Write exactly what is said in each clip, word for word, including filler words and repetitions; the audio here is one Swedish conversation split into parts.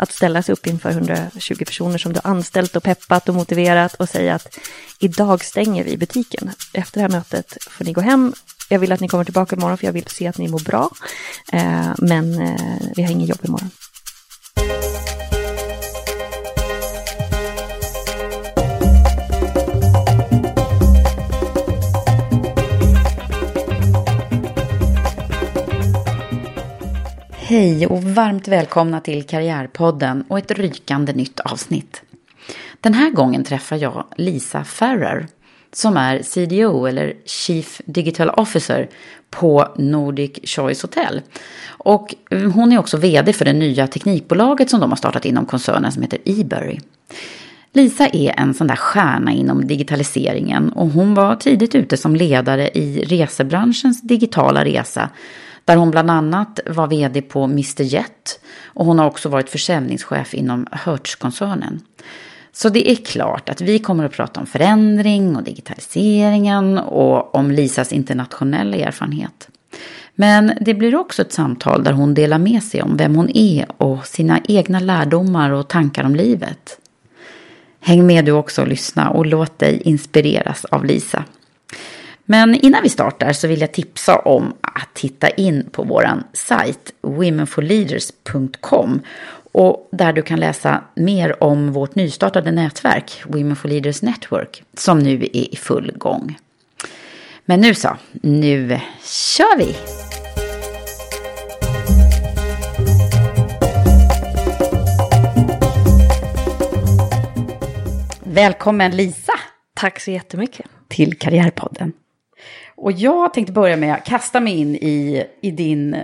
Att ställa sig upp inför hundratjugo personer som du anställt och peppat och motiverat och säga att idag stänger vi butiken. Efter det här mötet får ni gå hem. Jag vill att ni kommer tillbaka imorgon för jag vill se att ni mår bra. Eh, men eh, vi har ingen jobb imorgon. Hej och varmt välkomna till Karriärpodden och ett rykande nytt avsnitt. Den här gången träffar jag Lisa Ferrer som är C D O eller Chief Digital Officer på Nordic Choice Hotel. Och hon är också vd för det nya teknikbolaget som de har startat inom koncernen som heter eBury. Lisa är en sån där stjärna inom digitaliseringen och hon var tidigt ute som ledare i resebranschens digitala resa. Där hon bland annat var vd på Mr Jet och hon har också varit försäljningschef inom Hertz-koncernen. Så det är klart att vi kommer att prata om förändring och digitaliseringen och om Lisas internationella erfarenhet. Men det blir också ett samtal där hon delar med sig om vem hon är och sina egna lärdomar och tankar om livet. Häng med du också och lyssna och låt dig inspireras av Lisa. Men innan vi startar så vill jag tipsa om att titta in på våran sajt women for leaders dot com och där du kan läsa mer om vårt nystartade nätverk Women for Leaders Network som nu är i full gång. Men nu så, nu kör vi! Välkommen Lisa! Tack så jättemycket! Till Karriärpodden. Och jag tänkte börja med att kasta mig in i, i din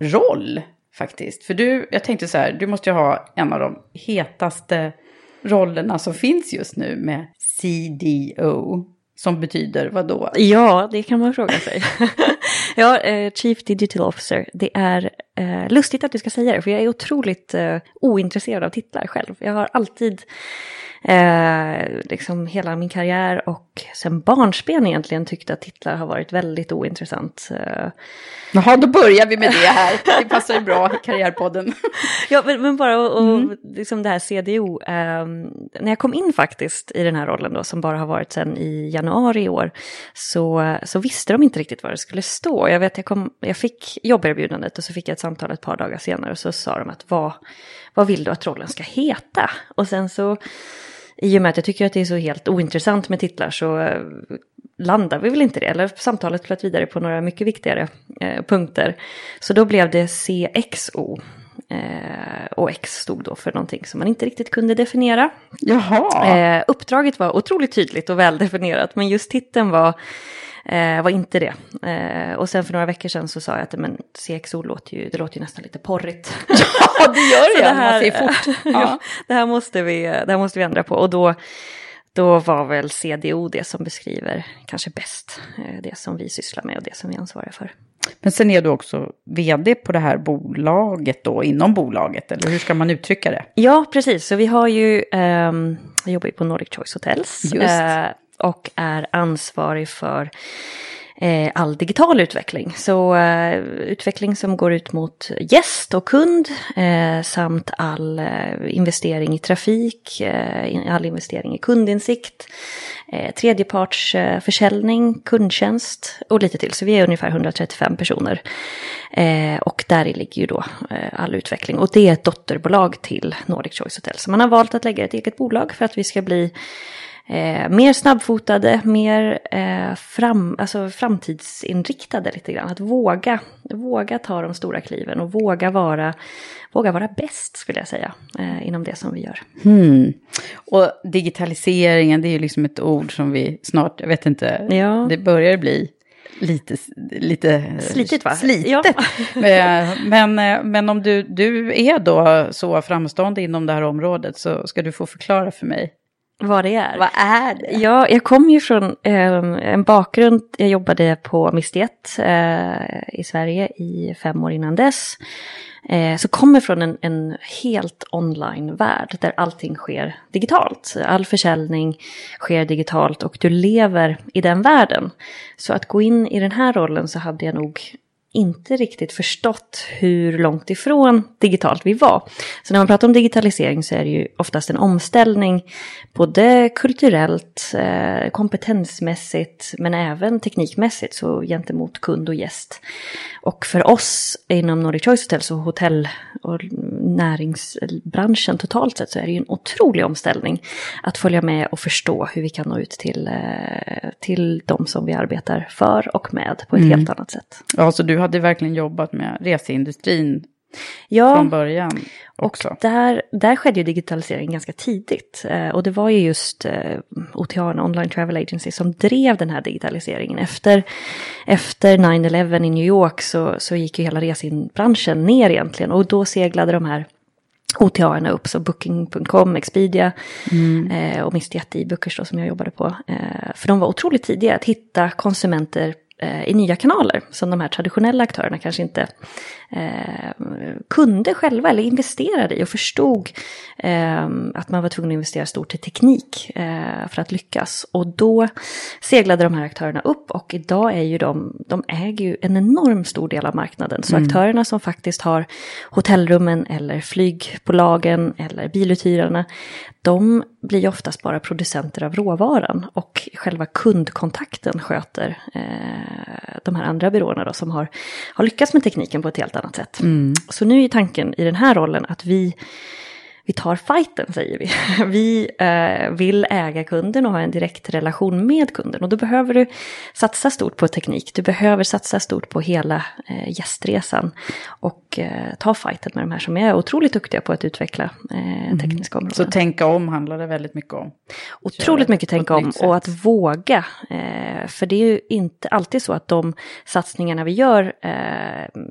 roll faktiskt. För du, jag tänkte så här, du måste ju ha en av de hetaste rollerna som finns just nu med C D O. Som betyder vad då? Ja, det kan man fråga sig. ja, eh, Chief Digital Officer. Det är eh, lustigt att du ska säga det. För jag är otroligt eh, ointresserad av titlar själv. Jag har alltid... Eh, liksom hela min karriär och sen barnsben egentligen tyckte att titlar har varit väldigt ointressant. Eh. Jaha, då börjar vi med det här. Det passar ju bra i Karriärpodden. ja, men, men bara och, och, mm. liksom det här C D O. Eh, när jag kom in faktiskt i den här rollen då som bara har varit sedan i januari i år så, så visste de inte riktigt vad det skulle stå. Jag vet jag, kom, jag fick jobberbjudandet och så fick jag ett samtal ett par dagar senare och så sa de att vad, vad vill du att rollen ska heta? Och sen så i och med att jag tycker att det är så helt ointressant med titlar så landar vi väl inte det. Eller samtalet flöt vidare på några mycket viktigare eh, punkter. Så då blev det C X O. Eh, och X stod då för någonting som man inte riktigt kunde definiera. Jaha! Eh, uppdraget var otroligt tydligt och väldefinierat. Men just titeln var, eh, var inte det. Eh, och sen för några veckor sedan så sa jag att men, C X O låter ju, det låter ju nästan lite porrigt. Ja, det gör det. Det här, fort. Ja. Ja, det, här måste vi, det här måste vi ändra på. Och då, då var väl C D O det som beskriver kanske bäst det som vi sysslar med och det som vi är ansvariga för Men sen är du också vd på det här bolaget då, inom bolaget, eller hur ska man uttrycka det? Ja, precis. Så vi har ju, eh, jag jobbar ju på Nordic Choice Hotels. Just. Eh, och är ansvarig för eh, all digital utveckling. Så eh, utveckling som går ut mot gäst och kund, eh, samt all eh, investering i trafik, eh, all investering i kundinsikt, eh, tredjepartsförsäljning, eh, kundtjänst och lite till. Så vi är ungefär hundratrettiofem personer eh, och där ligger ju då eh, all utveckling. Och det är ett dotterbolag till Nordic Choice Hotel. Så man har valt att lägga ett eget bolag för att vi ska bli Eh, mer snabbfotade, mer eh, fram, alltså framtidsinriktade lite grann. Att våga, våga ta de stora kliven och våga vara, våga vara bäst skulle jag säga eh, inom det som vi gör. Mm. Och digitaliseringen, det är ju liksom ett ord som vi snart, jag vet inte, ja. Det börjar bli lite, lite slitigt, va? Slitet. Ja. men, men om du, du är då så framstående inom det här området så ska du få förklara för mig. Vad det är. Vad är det? Ja, jag kom ju från eh, en bakgrund. Jag jobbade på Mr Jet eh, i Sverige i fem år innan dess. Eh, så kommer från en, en helt online-värld där allting sker digitalt. All försäljning sker digitalt och du lever i den världen. Så att gå in i den här rollen så hade jag nog inte riktigt förstått hur långt ifrån digitalt vi var. Så när man pratar om digitalisering så är det ju oftast en omställning både kulturellt, kompetensmässigt men även teknikmässigt så gentemot kund och gäst. Och för oss inom Nordic Choice Hotel så hotell och näringsbranschen totalt sett så är det ju en otrolig omställning att följa med och förstå hur vi kan nå ut till, till de som vi arbetar för och med på ett mm. helt annat sätt. Ja, så du hade verkligen jobbat med reseindustrin ja, från början också. Och där, där skedde ju digitalisering ganska tidigt. Eh, och det var ju just eh, O T A, Online Travel Agency, som drev den här digitaliseringen. Efter, efter nine eleven i New York så, så gick ju hela resinbranschen ner egentligen. Och då seglade de här O T A-erna upp, så Booking punkt com, Expedia mm. eh, och Mr Jet, Bookers då, som jag jobbade på. Eh, för de var otroligt tidiga att hitta konsumenter i nya kanaler som de här traditionella aktörerna kanske inte eh, kunde själva eller investerade i och förstod eh, att man var tvungen att investera stort i teknik eh, för att lyckas. Och då seglade de här aktörerna upp och idag är ju de, de äger ju en enorm stor del av marknaden. Så mm. aktörerna som faktiskt har hotellrummen eller flygbolagen eller biluthyrarna, de blir oftast bara producenter av råvaran och själva kundkontakten sköter eh, de här andra byråerna då, som har, har lyckats med tekniken på ett helt annat sätt. Mm. Så nu är tanken i den här rollen att vi, vi tar fighten, säger vi. Vi eh, vill äga kunden och ha en direkt relation med kunden. Och då behöver du satsa stort på teknik. Du behöver satsa stort på hela eh, gästresan. Och eh, ta fighten med de här som är otroligt duktiga på att utveckla eh, tekniska mm. områden. Så tänka om handlar det väldigt mycket om. Otroligt mycket tänka om och att våga. Eh, för det är ju inte alltid så att de satsningarna vi gör, eh,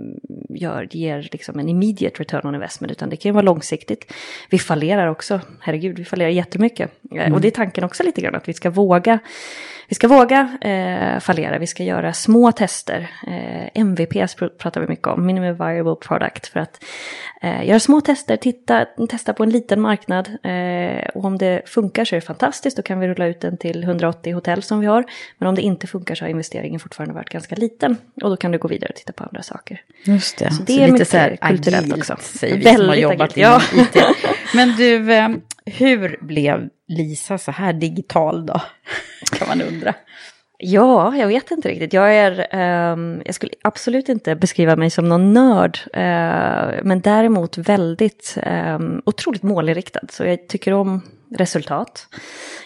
gör ger liksom en immediate return on investment. Utan det kan ju vara långsiktigt. Vi fallerar också, herregud, vi fallerar jättemycket. Mm. Och det är tanken också lite grann, att vi ska våga, vi ska våga eh, fallera. Vi ska göra små tester. Eh, M V P pratar vi mycket om, minimum viable product. För att eh, göra små tester, titta, testa på en liten marknad. Eh, och om det funkar så är det fantastiskt, då kan vi rulla ut den till hundraåttio hotell som vi har. Men om det inte funkar så har investeringen fortfarande varit ganska liten. Och då kan du gå vidare och titta på andra saker. Just det, så det så är lite så här kulturellt också. Säger vi som har jobbat inom I T. Men du, eh, hur blev Lisa så här digital då? Kan man undra. Ja, jag vet inte riktigt. Jag är, eh, jag skulle absolut inte beskriva mig som någon nörd. Eh, men däremot väldigt, eh, otroligt målinriktad. Så jag tycker om resultat.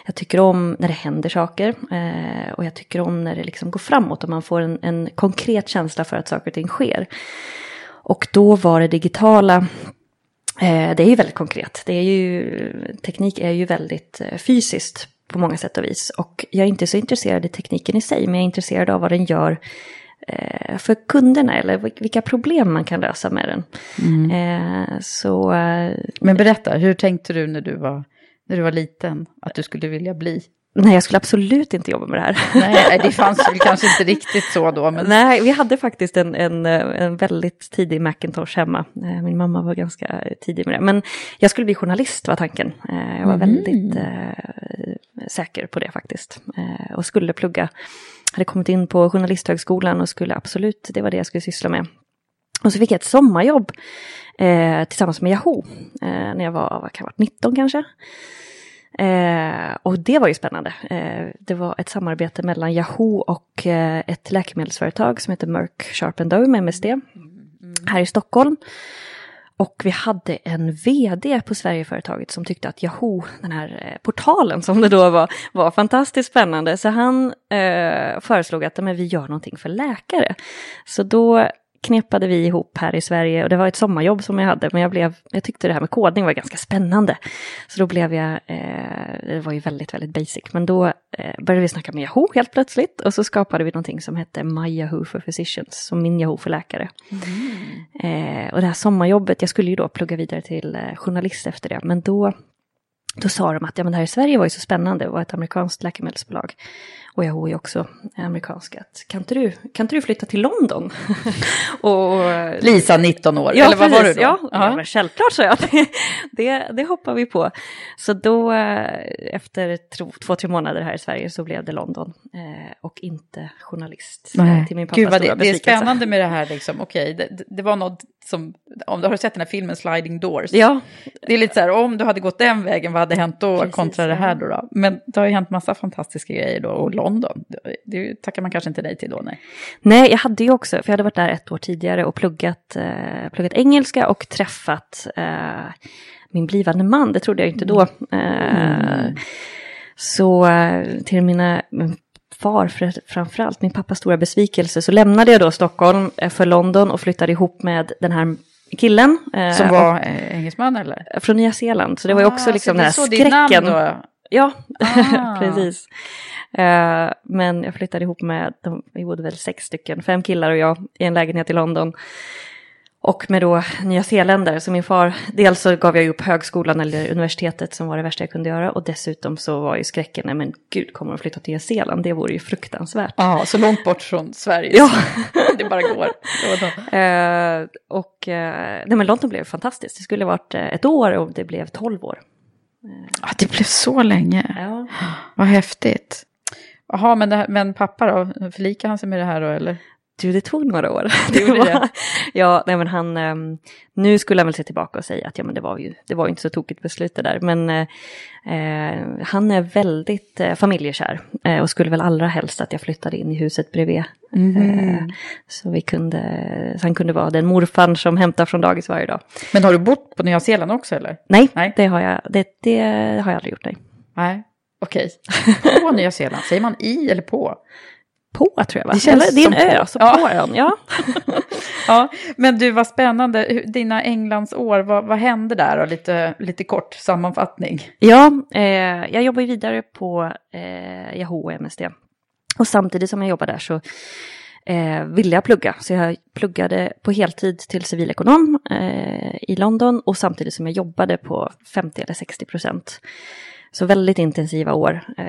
Jag tycker om när det händer saker. Eh, och jag tycker om när det liksom går framåt. Och man får en, en konkret känsla för att saker och ting sker. Och då var det digitala... Det är ju väldigt konkret. Det är ju, teknik är ju väldigt fysiskt på många sätt och vis. Och jag är inte så intresserad i tekniken i sig, men jag är intresserad av vad den gör för kunderna eller vilka problem man kan lösa med den. Mm. Så, men berätta, hur tänkte du när du var, när du var liten att du skulle vilja bli? Nej, jag skulle absolut inte jobba med det här. Nej, det fanns väl kanske inte riktigt så då. Men... Nej, vi hade faktiskt en, en, en väldigt tidig Macintosh hemma. Min mamma var ganska tidig med det. Men jag skulle bli journalist var tanken. Jag var mm. väldigt eh, säker på det faktiskt. Eh, och skulle plugga. Hade kommit in på journalisthögskolan och skulle absolut, det var det jag skulle syssla med. Och så fick jag ett sommarjobb eh, tillsammans med Yahoo. Eh, när jag var, vad kan jag vara, nitton kanske. Eh, och det var ju spännande. Eh, det var ett samarbete mellan Yahoo och eh, ett läkemedelsföretag som heter Merck Sharp and Dohme, M S D, mm. här i Stockholm. Och vi hade en vd på Sverigeföretaget som tyckte att Yahoo, den här eh, portalen som det då var, var fantastiskt spännande. Så han eh, föreslog att men vi gör någonting för läkare. Så då knepade vi ihop här i Sverige, och det var ett sommarjobb som jag hade, men jag, blev, jag tyckte det här med kodning var ganska spännande. Så då blev jag, eh, det var ju väldigt, väldigt basic, men då eh, började vi snacka med Yahoo helt plötsligt, och så skapade vi någonting som hette My Yahoo for Physicians, som min Yahoo för läkare. Mm. Eh, och det här sommarjobbet, jag skulle ju då plugga vidare till eh, journalist efter det, men då, då sa de att ja, men det här i Sverige var ju så spännande, det var ett amerikanskt läkemedelsbolag. Och Yahoo är också amerikansk. Kan inte du, kan inte du flytta till London? och, Lisa, nitton år. Ja, eller vad precis, var du då? Ja, ja, men självklart så jag. Det, det, det hoppar vi på. Så då, efter tro, två, tre månader här i Sverige så blev det London. Eh, och inte journalist. Nej. Till min pappas Gud, vad stora det, det är spännande med det här liksom. Okej, det, det var något som, om du har sett den här filmen Sliding Doors. Ja. Det är lite så här, om du hade gått den vägen, vad hade hänt då? Precis, kontra ja. Det här då, då? Men det har ju hänt massa fantastiska grejer då. Och London. Det tackar man kanske inte nej till då, nej. Nej, jag hade ju också, för jag hade varit där ett år tidigare och pluggat, eh, pluggat engelska och träffat eh, min blivande man, det trodde jag inte då. Eh, mm. Så till mina far, framförallt min pappas stora besvikelse, så lämnade jag då Stockholm för London och flyttade ihop med den här killen. Eh, Som var eh, engelsman eller? Från Nya Zeeland, så det var ju också ah, liksom den här skräcken. Ja, ah. precis. Uh, men jag flyttade ihop med, de, vi bodde väl sex stycken, fem killar och jag i en lägenhet i London. Och med då nya zeeländare, så min far, dels så gav jag upp högskolan eller universitetet som var det värsta jag kunde göra. Och dessutom så var ju skräcken, nej men gud, kommer de flytta till Nya Zeeland? Det vore ju fruktansvärt. Ja, ah, så långt bort från Sverige. Ja. Det bara går. uh, och, uh, nej men London blev fantastiskt. Det skulle ha varit ett år och det blev tolv år. Ja, det blev så länge. Ja. Vad häftigt. Jaha, men, det här, men pappa då? Förlikade han sig med det här då, eller? Du, det tog några år. Det var, det. Ja, nej men han... Nu skulle han väl se tillbaka och säga att ja, men det var ju det var inte så tokigt beslut det där. Men eh, han är väldigt eh, familjekär. Eh, och skulle väl allra helst att jag flyttade in i huset bredvid. Mm. Eh, så, vi kunde, så han kunde vara den morfan som hämtar från dagis varje dag. Men har du bott på Nya Zeeland också, eller? Nej, nej. Det, har jag, det, det har jag aldrig gjort, nej. Nej, okej. Okay. På Nya Zeeland, säger man i eller på? På, tror jag, va? Det känns det är en ö, på. Så ja. På ön, ja. Ja. Men du, vad spännande. Dina Englandsår, vad, vad hände där? Och lite, lite kort sammanfattning. Ja, eh, jag jobbar ju vidare på eh, Yahoo och M S D. Och samtidigt som jag jobbar där så eh, ville jag plugga. Så jag pluggade på heltid till civilekonom eh, i London. Och samtidigt som jag jobbade på femtio eller sextio procent. Så väldigt intensiva år. Eh,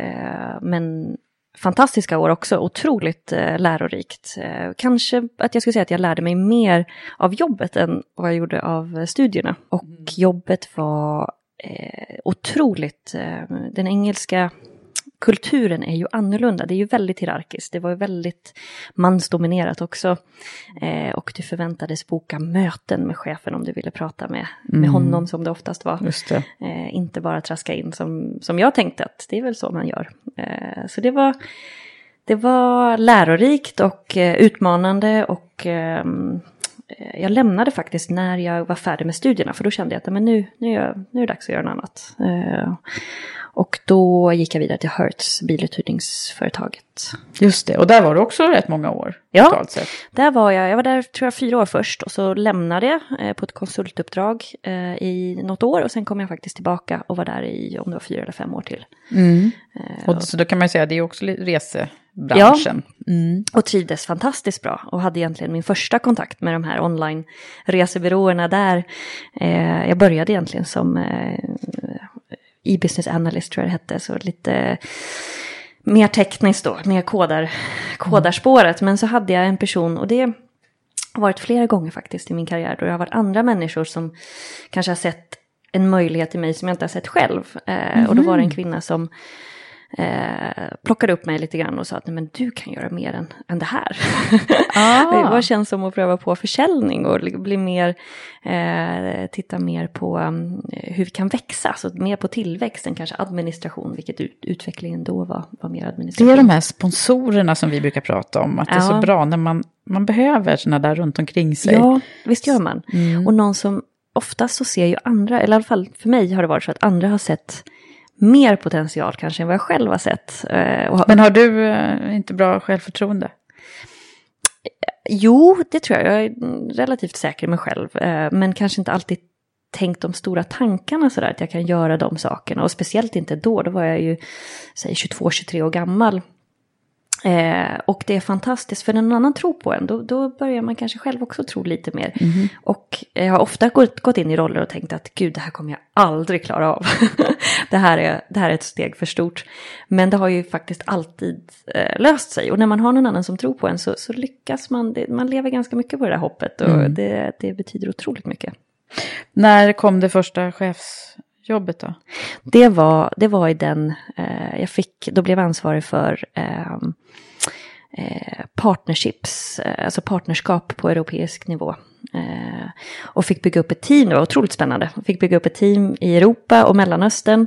men... Fantastiska år också, otroligt eh, lärorikt. Eh, kanske att jag skulle säga att jag lärde mig mer av jobbet än vad jag gjorde av studierna. Och mm. jobbet var eh, otroligt, eh, den engelska kulturen är ju annorlunda. Det är ju väldigt hierarkiskt, det var ju väldigt mansdominerat också. Eh, och du förväntades boka möten med chefen om du ville prata med, mm. med honom som det oftast var. Just det. Eh, inte bara traska in som, som jag tänkte att det är väl så man gör. Eh, så det var, det var lärorikt och eh, utmanande och... Eh, Jag lämnade faktiskt när jag var färdig med studierna, för då kände jag att men nu, nu, är, jag, nu är det dags att göra något annat. Eh, och då gick jag vidare till Hertz, biluthyrningsföretaget. Just det, och där var du också rätt många år. Ja, sett. Där var jag, jag var där tror jag fyra år först och så lämnade jag eh, på ett konsultuppdrag eh, i något år. Och sen kom jag faktiskt tillbaka och var där i om det var fyra eller fem år till. Mm. Eh, och, och så då kan man ju säga att det är också rese... branschen. Ja, mm. och trivdes fantastiskt bra och hade egentligen min första kontakt med de här online resebyråerna där. Eh, jag började egentligen som eh, e-business analyst tror jag det hette, så lite mer tekniskt då, mer kodar, kodarspåret. Men så hade jag en person, och det har varit flera gånger faktiskt i min karriär, då jag har varit andra människor som kanske har sett en möjlighet i mig som jag inte har sett själv. Eh, mm-hmm. Och då var det en kvinna som eh, plockade upp mig lite grann och sa att nej, men du kan göra mer än, än det här. Ah. Vad känns som att pröva på försäljning och bli mer, eh, titta mer på um, hur vi kan växa. Så mer på tillväxt än kanske administration, vilket ut, utvecklingen då var, var mer administration. Det är de här sponsorerna som vi brukar prata om, att ja. Det är så bra när man, man behöver såna där runt omkring sig. Ja, visst gör man. Mm. Och någon som oftast så ser ju andra, eller i alla fall för mig har det varit så att andra har sett mer potential kanske än vad jag själv har sett. Och har... Men har du inte bra självförtroende? Jo, det tror jag. Jag är relativt säker i mig själv. Men kanske inte alltid tänkt de stora tankarna sådär att jag kan göra de sakerna. Och speciellt inte då, då var jag ju säg, tjugotvå tjugotre år gammal. Eh, och det är fantastiskt för när någon annan tror på en, då, då börjar man kanske själv också tro lite mer. Mm-hmm. Och jag har ofta gått, gått in i roller och tänkt att gud, det här kommer jag aldrig klara av. det, här är, det här är ett steg för stort. Men det har ju faktiskt alltid eh, löst sig. Och när man har någon annan som tror på en så, så lyckas man, det, man lever ganska mycket på det där hoppet. Och mm. det, det betyder otroligt mycket. När kom det första chefs... jobbet då? Det var, det var i den, eh, jag fick, då blev jag ansvarig för eh, eh, partnerships, eh, alltså partnerskap på europeisk nivå. Eh, och fick bygga upp ett team, det var otroligt spännande. Fick bygga upp ett team i Europa och Mellanöstern.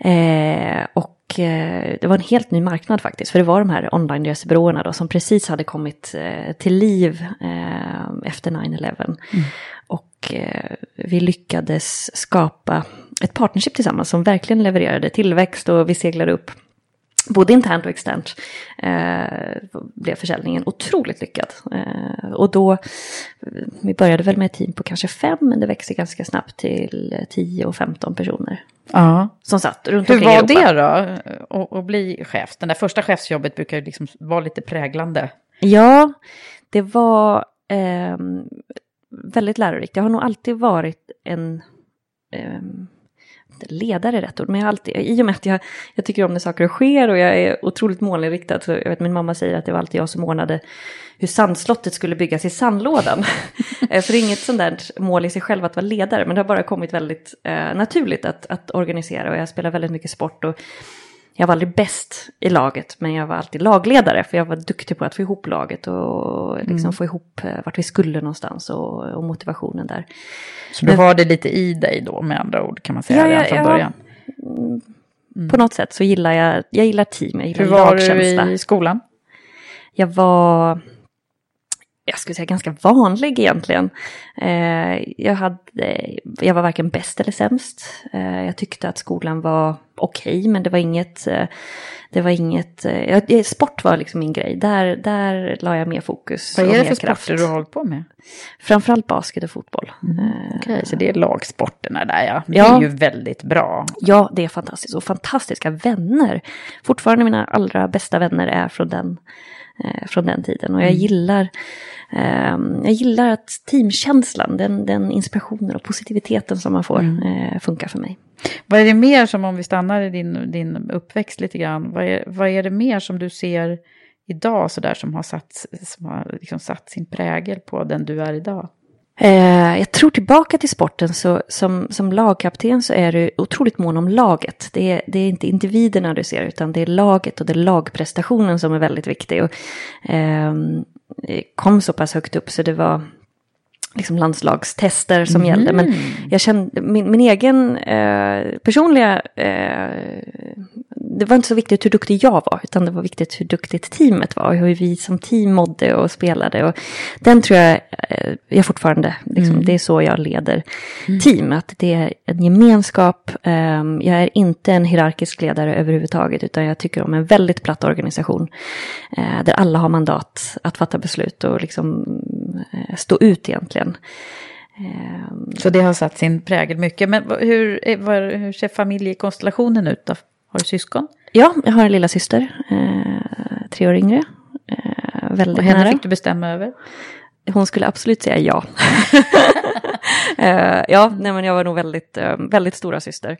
Eh, och eh, det var en helt ny marknad faktiskt, för det var de här online-resebyråerna då som precis hade kommit eh, till liv eh, efter nine eleven. Mm. Och eh, vi lyckades skapa ett partnership tillsammans som verkligen levererade tillväxt och vi seglade upp både internt och externt. Eh, blev försäljningen otroligt lyckad. Eh, och då, vi började väl med ett team på kanske fem, men det växte ganska snabbt till tio och femton personer. Ja. Som satt runt omkring Europa. Hur var det då att bli chef? Den där första chefsjobbet brukar ju liksom vara lite präglande. Ja, det var eh, väldigt lärorikt. Jag har nog alltid varit en... Eh, ledare är rätt ord, men jag alltid, i och med att jag, jag tycker om när saker sker och jag är otroligt målinriktad, så jag vet min mamma säger att det var alltid jag som ordnade hur sandslottet skulle byggas i sandlådan. För det är inget sånt där mål i sig själv att vara ledare, men det har bara kommit väldigt eh, naturligt att, att organisera, och jag spelar väldigt mycket sport och jag var aldrig bäst i laget, men jag var alltid lagledare för jag var duktig på att få ihop laget och liksom mm. få ihop vart vi skulle någonstans och, och motivationen där. Så du har det lite i dig då med andra ord kan man säga ja, redan från ja, början? Mm. På något sätt så gillar jag, jag gillar team, jag gillar lagkänsla. Hur var du i skolan? Jag var... jag skulle säga ganska vanlig egentligen. Eh, jag, hade, jag var varken bäst eller sämst. Eh, jag tyckte att skolan var okej, okay, men det var inget... Eh, det var inget eh, sport var liksom min grej. Där, där la jag mer fokus. Vad är det för sporter du har hållit på med? Framförallt basket och fotboll. Mm. Eh, okej, okay, så det är lagsporterna där, ja. Det ja, är ju väldigt bra. Ja, det är fantastiskt. Och fantastiska vänner. Fortfarande mina allra bästa vänner är från den... från den tiden. Och jag gillar eh, jag gillar att teamkänslan, den, den inspirationen och positiviteten som man får eh, funkar för mig. Vad är det mer som, om vi stannar i din, din uppväxt lite grann, vad är, vad är det mer som du ser idag så där som har satt, som har liksom satt sin prägel på den du är idag? Eh, jag tror tillbaka till sporten, så som, som lagkapten så är du otroligt mån om laget. Det är, det är inte individerna du ser, utan det är laget och det är lagprestationen som är väldigt viktig. Och, eh, det kom så pass högt upp så det var liksom landslagstester som mm. gällde. Men jag kände, min, min egen eh, personliga... Eh, det var inte så viktigt hur duktig jag var, utan det var viktigt hur duktigt teamet var. Hur vi som team mådde och spelade. Och den tror jag, jag fortfarande, liksom, mm. det är så jag leder mm. team. Att det är en gemenskap. Um, jag är inte en hierarkisk ledare överhuvudtaget, utan jag tycker om en väldigt platt organisation. Uh, där alla har mandat att fatta beslut och liksom, uh, stå ut egentligen. Um, så det har satt sin prägel mycket. Men hur, var, hur ser familjekonstellationen ut då? Har du syskon? Ja, jag har en lilla syster. Eh, tre år yngre. Eh, väldigt och henne nära. Fick du bestämma över? Hon skulle absolut säga ja. eh, ja, nej, men jag var nog väldigt, eh, väldigt stora syster.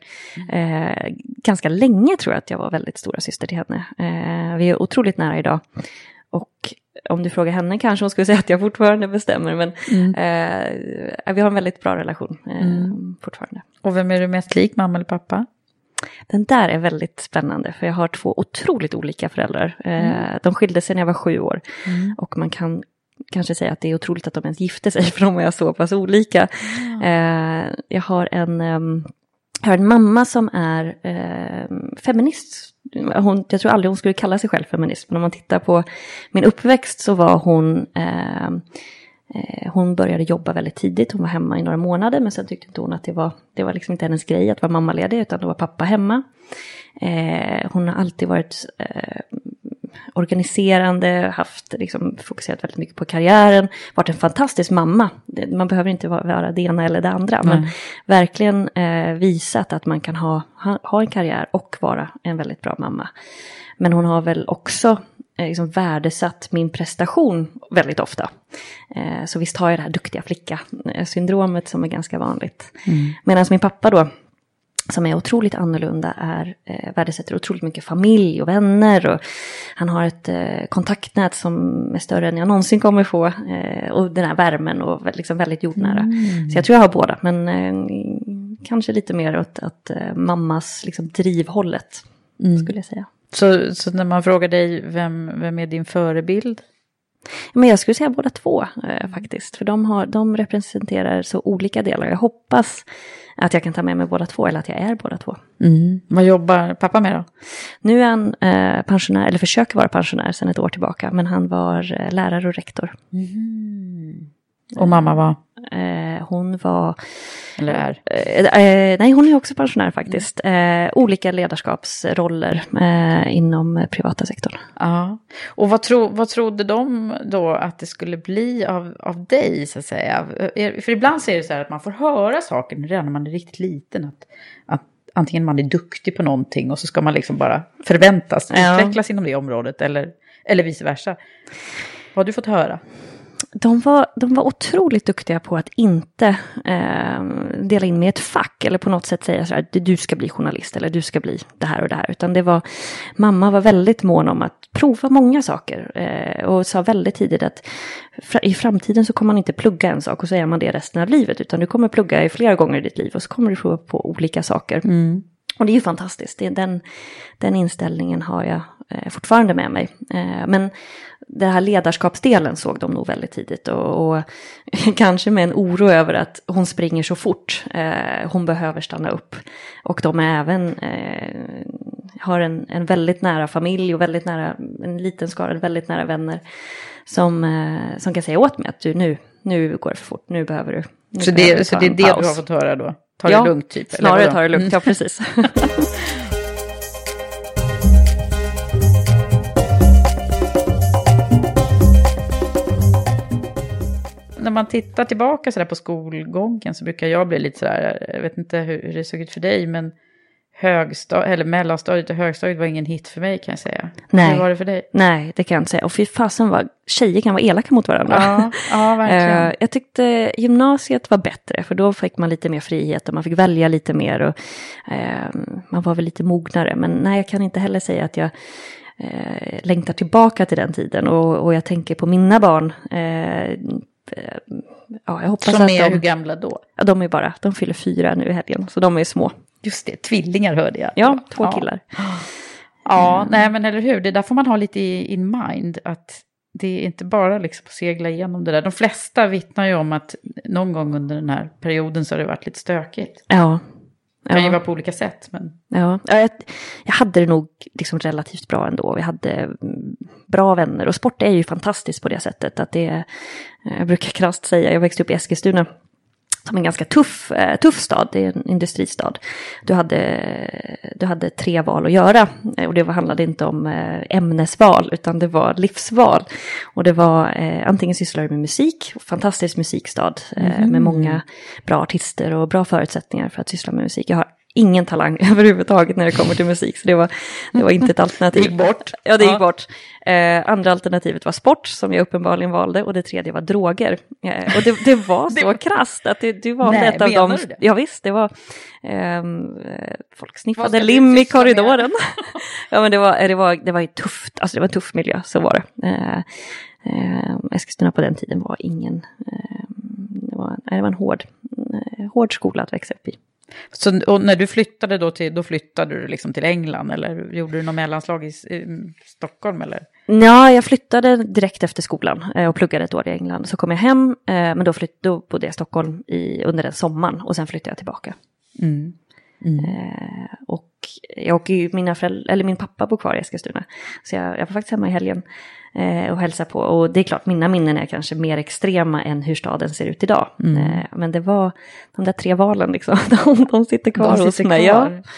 Eh, ganska länge tror jag att jag var väldigt stora syster till henne. Eh, vi är otroligt nära idag. Och om du frågar henne kanske hon skulle säga att jag fortfarande bestämmer. Men mm. eh, vi har en väldigt bra relation eh, mm. fortfarande. Och vem är du mest lik, mamma eller pappa? Den där är väldigt spännande för jag har två otroligt olika föräldrar. Eh, mm. De skilde sig när jag var sju år. Mm. Och man kan kanske säga att det är otroligt att de ens gifte sig för de är så pass olika. Mm. Eh, jag har en... Um, Jag har en mamma som är eh, feminist. Hon, jag tror aldrig hon skulle kalla sig själv feminist. Men om man tittar på min uppväxt så var hon... Eh, eh, hon började jobba väldigt tidigt. Hon var hemma i några månader. Men sen tyckte inte hon att det var... Det var liksom inte hennes grej att vara mammaledig. Utan då var pappa hemma. Eh, hon har alltid varit... Eh, organiserande, haft liksom, fokuserat väldigt mycket på karriären, varit en fantastisk mamma. Man behöver inte vara det ena eller det andra, mm. men verkligen eh, visat att man kan ha, ha, ha en karriär och vara en väldigt bra mamma. Men hon har väl också eh, liksom värdesatt min prestation väldigt ofta. Eh, så visst har jag det här duktiga flicka-syndromet som är ganska vanligt. Mm. Medan min pappa då, som är otroligt annorlunda, är eh, värdesätter otroligt mycket familj och vänner. Och han har ett eh, kontaktnät som är större än jag någonsin kommer få. Eh, och den här värmen och liksom väldigt jordnära. Mm. Så jag tror jag har båda. Men eh, kanske lite mer åt att, eh, mammas liksom, drivhållet mm. skulle jag säga. Så, så när man frågar dig, vem, vem är din förebild? Men jag skulle säga båda två eh, faktiskt. För de, har, de representerar så olika delar. Jag hoppas att jag kan ta med mig båda två eller att jag är båda två. Mm. Vad jobbar pappa med då? Nu är han eh, pensionär, eller försöker vara pensionär sedan ett år tillbaka. Men han var eh, lärare och rektor. Mm. Och mamma var? Eh, hon var... Eller är? Eh, eh, nej, hon är också pensionär faktiskt. Mm. Eh, olika ledarskapsroller eh, inom privata sektorn. Ja. Och vad, tro, vad trodde de då att det skulle bli av, av dig så att säga? För ibland så är det så här att man får höra saker redan när man är riktigt liten. Att, att antingen man är duktig på någonting och så ska man liksom bara förväntas ja. utvecklas inom det området. Eller, eller vice versa. Vad har du fått höra? De var, de var otroligt duktiga på att inte eh, dela in med ett fack eller på något sätt säga så här, du ska bli journalist eller du ska bli det här och det här. Utan det var, mamma var väldigt mån om att prova många saker eh, och sa väldigt tidigt att fra, i framtiden så kommer man inte plugga en sak och så är man det resten av livet utan du kommer plugga i flera gånger i ditt liv och så kommer du prova på olika saker. Mm. Och det är ju fantastiskt, den, den inställningen har jag eh, fortfarande med mig. Eh, men den här ledarskapsdelen såg de nog väldigt tidigt. Och, och kanske med en oro över att hon springer så fort, eh, hon behöver stanna upp. Och de är även, eh, har en, en väldigt nära familj och väldigt nära, en liten skara, väldigt nära vänner. Som, eh, som kan säga åt mig att du, nu, nu går det för fort, nu behöver du. Nu så, behöver det, så det är det paus. Du har fått höra då? Tar ja, det lugnt typ? Snarare eller tar det lugnt, ja precis. När man tittar tillbaka så där på skolgången så brukar jag bli lite så där, jag vet inte hur det såg ut för dig, men högstad eller mellanstadiet och högstadiet var ingen hit för mig kan jag säga. Nej. Hur var det för dig? Nej, det kan jag inte säga. Och fy fasen vad tjejer kan vara elaka mot varandra. Ja, ja verkligen. Jag tyckte gymnasiet var bättre för då fick man lite mer frihet och man fick välja lite mer och eh, man var väl lite mognare. Men nej, jag kan inte heller säga att jag eh, längtar tillbaka till den tiden och, och jag tänker på mina barn eh, ja, jag hoppas som att är de, hur gamla då? Ja, de är bara, de fyller fyra nu i helgen, så de är små. Just det, tvillingar hörde jag. Ja, två ja. killar. Ja, mm. nej men eller hur, det där får man ha lite in mind att det är inte bara liksom att segla igenom det där. De flesta vittnar ju om att någon gång under den här perioden så har det varit lite stökigt. Ja. Det kan ju vara på olika sätt. Men... Ja, jag, jag hade det nog liksom relativt bra ändå. Vi hade bra vänner. Och sport är ju fantastiskt på det sättet. Att det, jag brukar krasst säga, jag växte upp i Eskilstuna. Som en ganska tuff, tuff stad, det är en industristad. Du hade, du hade tre val att göra och det handlade inte om ämnesval utan det var livsval. Och det var eh, antingen sysslar med musik, fantastisk musikstad eh, mm. med många bra artister och bra förutsättningar för att syssla med musik. Jag har ingen talang överhuvudtaget när det kommer till musik. Så det var, det var inte ett alternativ. Det gick bort. Ja, det gick ja. bort. Eh, andra alternativet var sport, som jag uppenbarligen valde. Och det tredje var droger. Eh, och det, det var så det... krasst att det, du valde Nej, ett av dem. Det? Ja visst, det var... Eh, folk sniffade lim i korridoren. Ja, men det var, det, var, det var ju tufft. Alltså det var en tuff miljö, så var det. Eh, eh, Eskilstuna på den tiden var ingen... Eh, det, var, det var en hård, hård skola att växa upp i. Så, och när du flyttade då till, då flyttade du liksom till England, eller gjorde du någon mellanslag i, i Stockholm eller? Ja, jag flyttade direkt efter skolan och pluggade ett år i England. Så kom jag hem, men då, flytt, då bodde jag i Stockholm i, under den sommaren och sen flyttade jag tillbaka. Mm. Mm. Eh, och jag åker ju, mina föräldrar, eller min pappa bor kvar i Eskilstuna, så jag, jag var faktiskt hemma i helgen eh, och hälsa på, och det är klart, mina minnen är kanske mer extrema än hur staden ser ut idag. Mm. eh, men det var de där tre valen liksom, de, de sitter kvar de sitter hos mig kvar. Ja.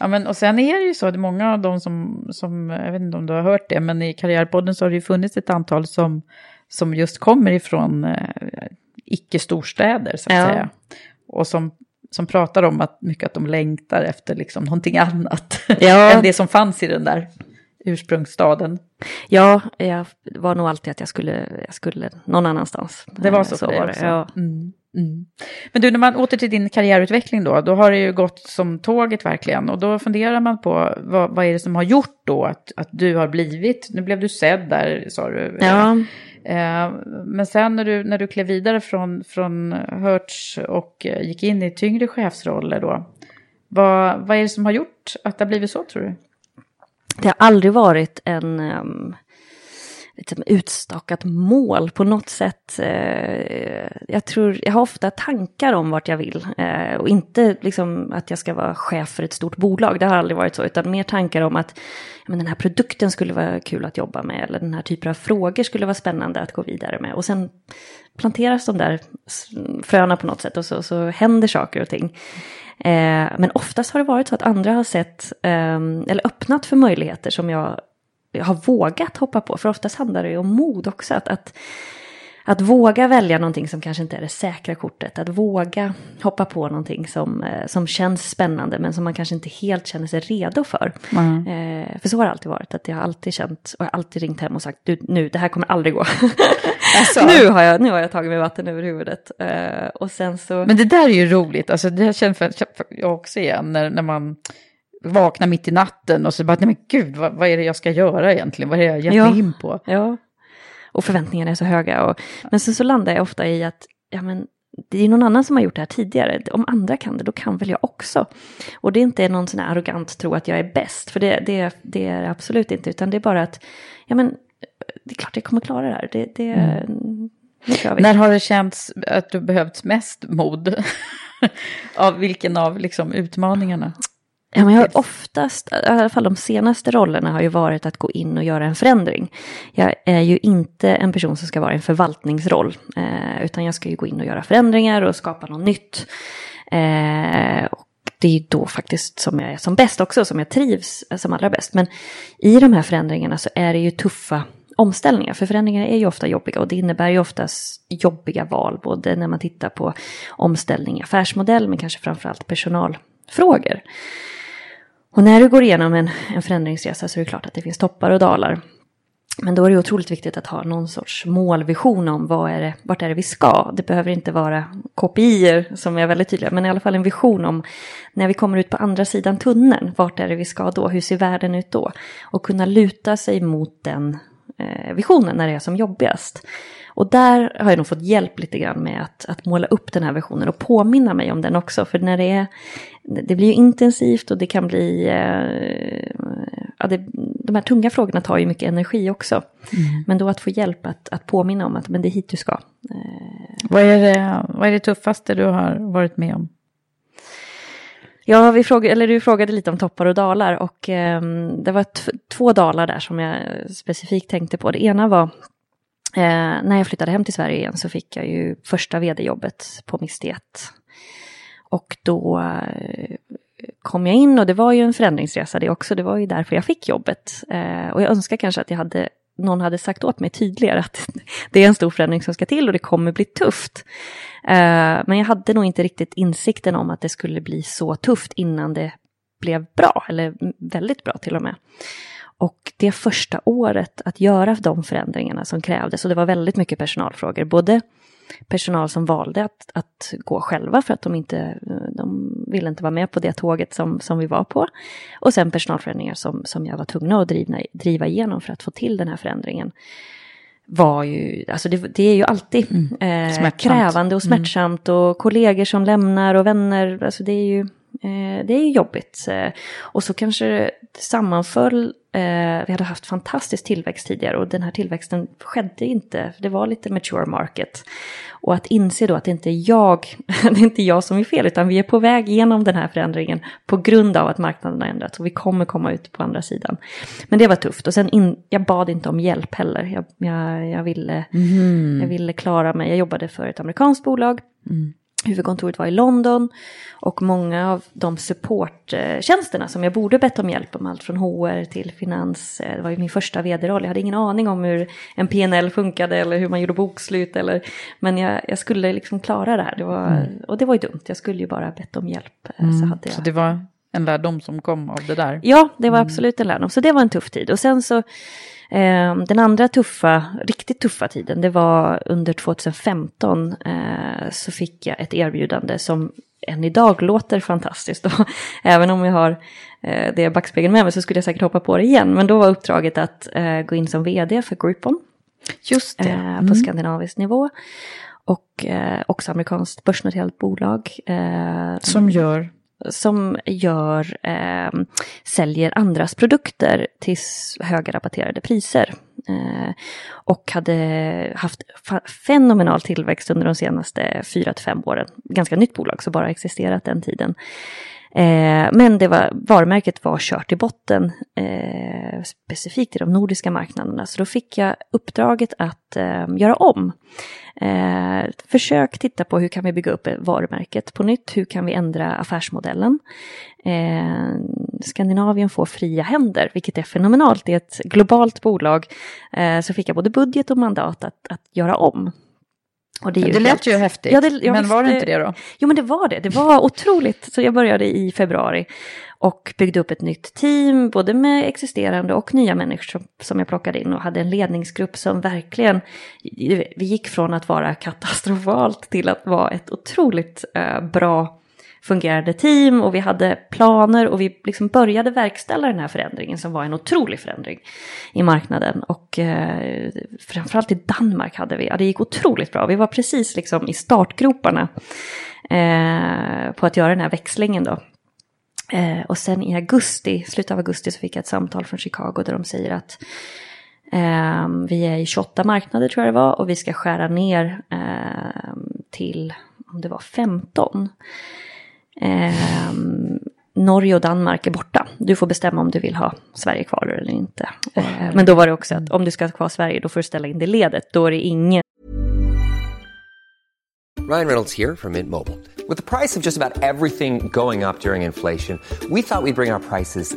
Ja, men, och sen är det ju så att många av de som, som, jag vet inte om du har hört det, men i Karriärpodden så har det ju funnits ett antal som, som just kommer ifrån eh, icke-storstäder så att ja. säga, och som som pratar om att mycket att de längtar efter liksom någonting annat ja. än det som fanns i den där ursprungsstaden. Ja, jag var nog alltid att jag skulle, jag skulle någon annanstans. Det var så, så för dig också. Ja. Mm. Mm. Men du, när man åter till din karriärutveckling då, då har det ju gått som tåget verkligen. Och då funderar man på, vad, vad är det som har gjort då att, att du har blivit, nu blev du sedd där, sa du. Ja. Eh, men sen när du, när du klev vidare från, från Hertz och gick in i tyngre chefsroller då, vad, vad är det som har gjort att det har blivit så, tror du? Det har aldrig varit en... Um... liksom utstakat mål på något sätt. Jag tror, jag har ofta tankar om vart jag vill, och inte liksom att jag ska vara chef för ett stort bolag, det har aldrig varit så, utan mer tankar om att men den här produkten skulle vara kul att jobba med, eller den här typen av frågor skulle vara spännande att gå vidare med, och sen planteras de där fröna på något sätt, och så, så händer saker och ting. Men oftast har det varit så att andra har sett eller öppnat för möjligheter som jag Jag har vågat hoppa på, för oftast handlar det ju om mod också. Att, att, att våga välja någonting som kanske inte är det säkra kortet. Att våga hoppa på någonting som, som känns spännande, men som man kanske inte helt känner sig redo för. Mm. Eh, för så har det alltid varit. Att jag har alltid känt, och jag har alltid ringt hem och sagt, du, nu, det här kommer aldrig gå. Alltså. nu, har jag, nu har jag tagit mig vatten över huvudet. Eh, och sen så... Men det där är ju roligt. Alltså, det känner för, för jag också igen, när, när man... vakna mitt i natten och så bara, nej men gud, vad, vad är det jag ska göra egentligen? Vad är det jag gett mig in på? Ja, och förväntningarna är så höga. Och, men sen så landar jag ofta i att, ja men, det är någon annan som har gjort det här tidigare. Om andra kan det, då kan väl jag också. Och det är inte någon sån här arrogant tro att jag är bäst, för det, det, det är det absolut inte, utan det är bara att, ja men, det är klart jag kommer klara det här. Det, det, mm. När har det känts att du behövt mest mod? Av vilken av liksom utmaningarna? Ja, men jag har oftast, i alla fall de senaste rollerna har ju varit att gå in och göra en förändring. Jag är ju inte en person som ska vara i en förvaltningsroll, eh, utan jag ska ju gå in och göra förändringar och skapa något nytt. Eh, och det är ju då faktiskt som jag är som bäst också, som jag trivs som allra bäst. Men i de här förändringarna så är det ju tuffa omställningar, för förändringar är ju ofta jobbiga, och det innebär ju oftast jobbiga val, både när man tittar på omställning i affärsmodell, men kanske framförallt personalfrågor. Och när du går igenom en, en förändringsresa så är det klart att det finns toppar och dalar. Men då är det otroligt viktigt att ha någon sorts målvision om vad är det, vart är det vi ska. Det behöver inte vara kopior som är väldigt tydliga, men i alla fall en vision om när vi kommer ut på andra sidan tunneln, vart är det vi ska då, hur ser världen ut då? Och kunna luta sig mot den eh, visionen när det är som jobbigast. Och där har jag nog fått hjälp lite grann med att, att måla upp den här versionen och påminna mig om den också. För när det är, det blir ju intensivt och det kan bli, eh, ja, det, de här tunga frågorna tar ju mycket energi också. Mm. Men då att få hjälp att, att påminna om att men det är hit du ska. Eh. Vad är det, vad är det tuffaste du har varit med om? Ja, vi frågade, eller du frågade lite om toppar och dalar, och eh, det var t- två dalar där som jag specifikt tänkte på. Det ena var... Eh, när jag flyttade hem till Sverige igen så fick jag ju första vd-jobbet på Mr Jet. Och då eh, kom jag in, och det var ju en förändringsresa det också. Det var ju därför jag fick jobbet. Eh, och jag önskar kanske att jag hade någon hade sagt åt mig tydligare att det är en stor förändring som ska till och det kommer bli tufft. Men jag hade nog inte riktigt insikten om att det skulle bli så tufft innan det blev bra, eller väldigt bra till och med. Och det första året att göra de förändringarna som krävdes, och det var väldigt mycket personalfrågor, både personal som valde att, att gå själva för att de inte de ville inte vara med på det tåget som, som vi var på. Och sen personalförändringar som, som jag var tvungen att driva, driva igenom för att få till den här förändringen. Var ju, alltså det, det är ju alltid mm. eh, krävande och smärtsamt mm. och kollegor som lämnar och vänner. Alltså det är ju, eh, det är ju jobbigt. Och så kanske det sammanföll. Eh, vi hade haft fantastisk tillväxt tidigare och den här tillväxten skedde inte. Det var lite mature market. Och att inse då att det inte är jag, det är inte jag som är fel, utan vi är på väg genom den här förändringen på grund av att marknaden har ändrats och vi kommer komma ut på andra sidan. Men det var tufft. Och sen in, jag bad inte om hjälp heller. Jag, jag, jag, ville, mm. jag ville klara mig. Jag jobbade för ett amerikanskt bolag. Mm. Huvudkontoret var i London och många av de supporttjänsterna som jag borde bett om hjälp om, allt från H R till finans, det var ju min första vd-roll. Jag hade ingen aning om hur en P och L funkade eller hur man gjorde bokslut, eller, men jag, jag skulle liksom klara det här. Det var, mm. och det var ju dumt, jag skulle ju bara bett om hjälp. Mm. Så, hade jag... så det var en lärdom som kom av det där? Ja, det var mm. absolut en lärdom, så det var en tuff tid. Och sen så... Den andra tuffa, riktigt tuffa tiden, det var under tjugohundrafemton eh, så fick jag ett erbjudande som än idag låter fantastiskt. Då. Även om jag har eh, det backspegeln med mig så skulle jag säkert hoppa på det igen. Men då var uppdraget att eh, gå in som vd för Groupon. Just det. Eh, på mm. skandinavisk nivå. Och eh, också amerikanskt börsnoterat bolag. Eh, som gör... som gör, eh, säljer andras produkter till höga rabatterade priser. Eh, och hade haft fa- fenomenal tillväxt under de senaste fyra till fem åren. Ganska nytt bolag, så bara existerat den tiden. Eh, men det var, varumärket var kört i botten, eh, specifikt i de nordiska marknaderna. Så då fick jag uppdraget att eh, göra om. Eh, försök titta på hur kan vi bygga upp varumärket på nytt, hur kan vi ändra affärsmodellen. Eh, Skandinavien får fria händer, vilket är fenomenalt, det är ett globalt bolag. Eh, så fick jag både budget och mandat att, att göra om. Och det, det lät helt... ju häftigt, ja, det, men visste... var det inte det då? Jo, men det var det, det var otroligt. Så jag började i februari och byggde upp ett nytt team, både med existerande och nya människor som, som jag plockade in, och hade en ledningsgrupp som verkligen, vi gick från att vara katastrofalt till att vara ett otroligt eh, bra fungerande team, och vi hade planer och vi liksom började verkställa den här förändringen som var en otrolig förändring i marknaden. Och eh, framförallt i Danmark hade vi, ja, det gick otroligt bra. Vi var precis liksom i startgroparna eh, på att göra den här växlingen då. Eh, och sen i augusti, slutet av augusti, så fick jag ett samtal från Chicago där de säger att eh, vi är i tjugoåtta marknader tror jag det var, och vi ska skära ner eh, till, om det var femton. Eh, Norge och Danmark är borta. Du får bestämma om du vill ha Sverige kvar eller inte. Eh, men då var det också att om du ska ha kvar Sverige, då får du ställa in det ledet. Då är det ingen. Ryan Reynolds here from Mint Mobile. With the price of just about everything going up during inflation, we thought we'd bring our prices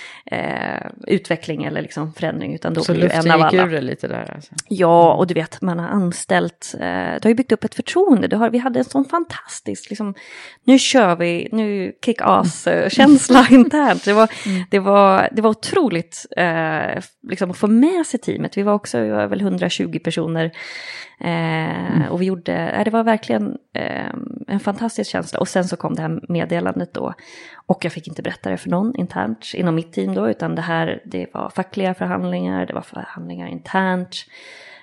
eh, utveckling eller liksom förändring, utan då så blir en av alla lite där, alltså. Ja, och du vet, man har anställt, eh, det har ju byggt upp ett förtroende. Du har, vi hade en sån fantastisk liksom, nu kör vi, nu kick-ass känsla internt. Det var, mm. det var, det var otroligt eh, liksom, att få med sig teamet. Vi var också vi var väl hundratjugo personer eh, mm. och vi gjorde, eh, det var verkligen eh, en fantastisk känsla. Och sen så kom det här meddelandet då, och jag fick inte berätta det för någon internt inom mitt team då, utan det här, det var fackliga förhandlingar, det var förhandlingar internt.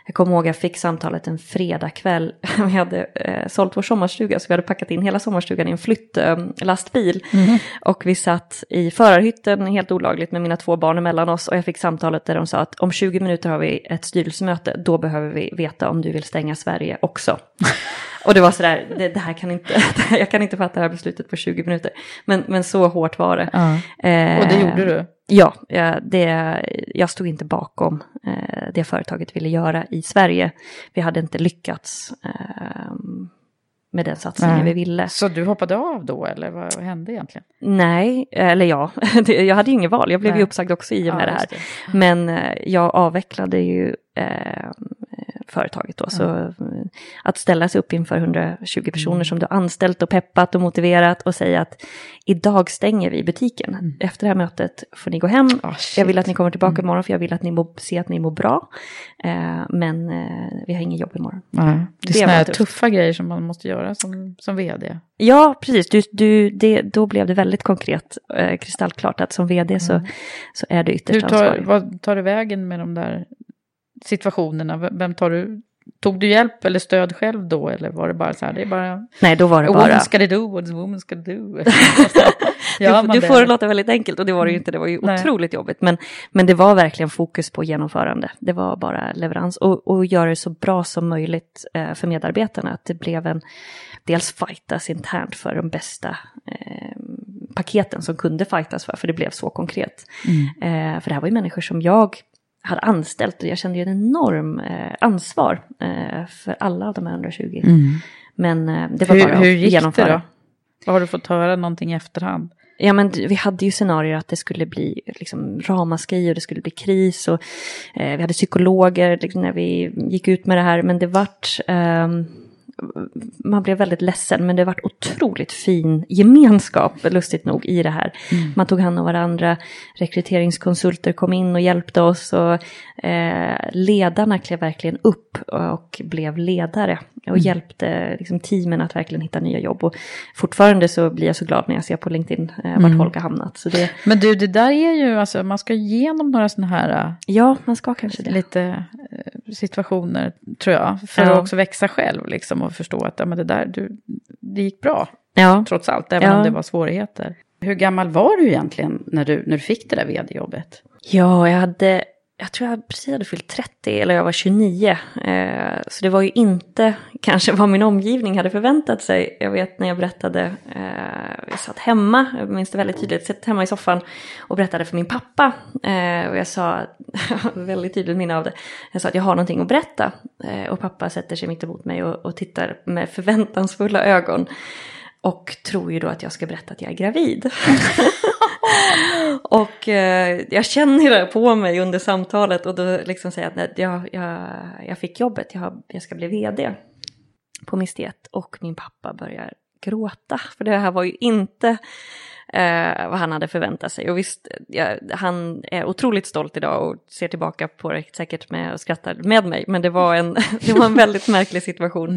Jag kommer ihåg, jag fick samtalet en fredagkväll. Vi hade eh, sålt vår sommarstuga, så vi hade packat in hela sommarstugan i en flyttlastbil. Eh, mm. Och vi satt i förarhytten helt olagligt med mina två barn emellan oss. Och jag fick samtalet där de sa att om tjugo minuter har vi ett styrelsemöte. Då behöver vi veta om du vill stänga Sverige också. Och det var sådär, det, det här kan inte, det här, jag kan inte fatta det här beslutet på tjugo minuter. Men, men så hårt var det. Mm. Eh, och det gjorde du? Ja, det, jag stod inte bakom eh, det företaget ville göra i Sverige. Vi hade inte lyckats eh, med den satsningen mm. vi ville. Så du hoppade av då, eller vad, vad hände egentligen? Nej, eller ja, det, jag hade ju ingen val. Jag blev Nej. ju uppsagd också i och med ja, det här. Det. Men eh, jag avvecklade ju eh, företaget då. Mm. Så att ställa sig upp inför hundratjugo personer mm. som du har anställt och peppat och motiverat och säga att idag stänger vi butiken. Mm. Efter det här mötet får ni gå hem. Oh, jag vill att ni kommer tillbaka mm. imorgon, för jag vill att ni må, ser att ni mår bra. Eh, men eh, vi har ingen jobb imorgon. Mm. Det är sådana här tuffa grejer som man måste göra som, som vd. Ja, precis. Du, du, det, då blev det väldigt konkret, eh, kristallklart att som vd mm. så, så är du ytterst ansvarig. Vad tar du vägen med de där situationerna? Vem tar du? Tog du hjälp eller stöd själv då? Eller var det bara så här? Det är bara, nej, då var det bara. Woman ska det do, what woman ska do. Ja, du, du får det låta väldigt enkelt, och det var det ju inte. Det var ju nej. Otroligt jobbigt. Men, men det var verkligen fokus på genomförande. Det var bara leverans. Och, och göra det så bra som möjligt eh, för medarbetarna. Att det blev en, dels fightas internt för de bästa eh, paketen som kunde fightas för. För det blev så konkret. Mm. Eh, för det här var ju människor som jag hade anställt, och jag kände ju en enorm eh, ansvar eh, för alla de här hundratjugo. Mm. Men eh, det var hur, bara att hur gick genomföra. Det då? Vad har du fått höra någonting i efterhand? Ja, men vi hade ju scenarier att det skulle bli liksom ramaskri och det skulle bli kris, och eh, vi hade psykologer liksom, när vi gick ut med det här, men det vart eh, man blev väldigt ledsen, men det var otroligt fin gemenskap, lustigt nog, i det här. Mm. Man tog hand om varandra, rekryteringskonsulter kom in och hjälpte oss, och eh, ledarna klev verkligen upp och blev ledare och mm. hjälpte liksom, teamen att verkligen hitta nya jobb. Och fortfarande så blir jag så glad när jag ser på LinkedIn eh, vart mm. folk har hamnat. Så det... Men du, det där är ju, alltså, man ska igenom några sådana här ja, man ska kanske det. Lite situationer, tror jag, för ja. Att också växa själv liksom, och förstå att ja, men det där, du, det gick bra ja. Trots allt, även ja. Om det var svårigheter. Hur gammal var du egentligen när du, när du fick det där vd-jobbet? Ja, jag hade jag tror jag precis hade fyllt trettio eller jag var tjugonio. Eh, så det var ju inte kanske vad min omgivning hade förväntat sig. Jag vet när jag berättade, eh, jag satt hemma, jag minns det väldigt tydligt, satt hemma i soffan och berättade för min pappa. Eh, och jag sa, väldigt tydligt minne av det, jag sa att jag har någonting att berätta. Eh, och pappa sätter sig mitt emot mig och, och tittar med förväntansfulla ögon. Och tror ju då att jag ska berätta att jag är gravid. Och eh, jag känner det på mig under samtalet. Och då liksom säger jag att nej, jag, jag, jag fick jobbet. Jag, jag ska bli vd på Mr Jet. Och min pappa börjar gråta. För det här var ju inte eh, vad han hade förväntat sig. Och visst, jag, han är otroligt stolt idag. Och ser tillbaka på det säkert med, och skrattar med mig. Men det var en, det var en väldigt märklig situation.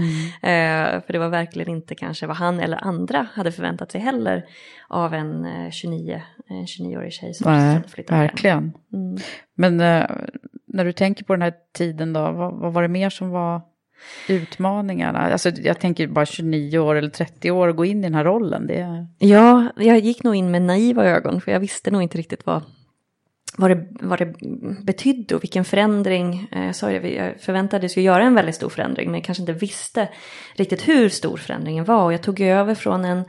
Eh, för det var verkligen inte kanske vad han eller andra hade förväntat sig heller. Av en tjugonio-årig tjej som Nej, flyttade hem. Verkligen. Mm. Men eh, när du tänker på den här tiden då. Vad, vad var det mer som var utmaningarna? Alltså jag tänker bara tjugonio år eller trettio år och gå in i den här rollen. Det är... Ja, jag gick nog in med naiva ögon. För jag visste nog inte riktigt vad, vad, det, vad det betydde och vilken förändring. Eh, sorry, jag förväntades ju göra en väldigt stor förändring. Men jag kanske inte visste riktigt hur stor förändringen var. Och jag tog över från en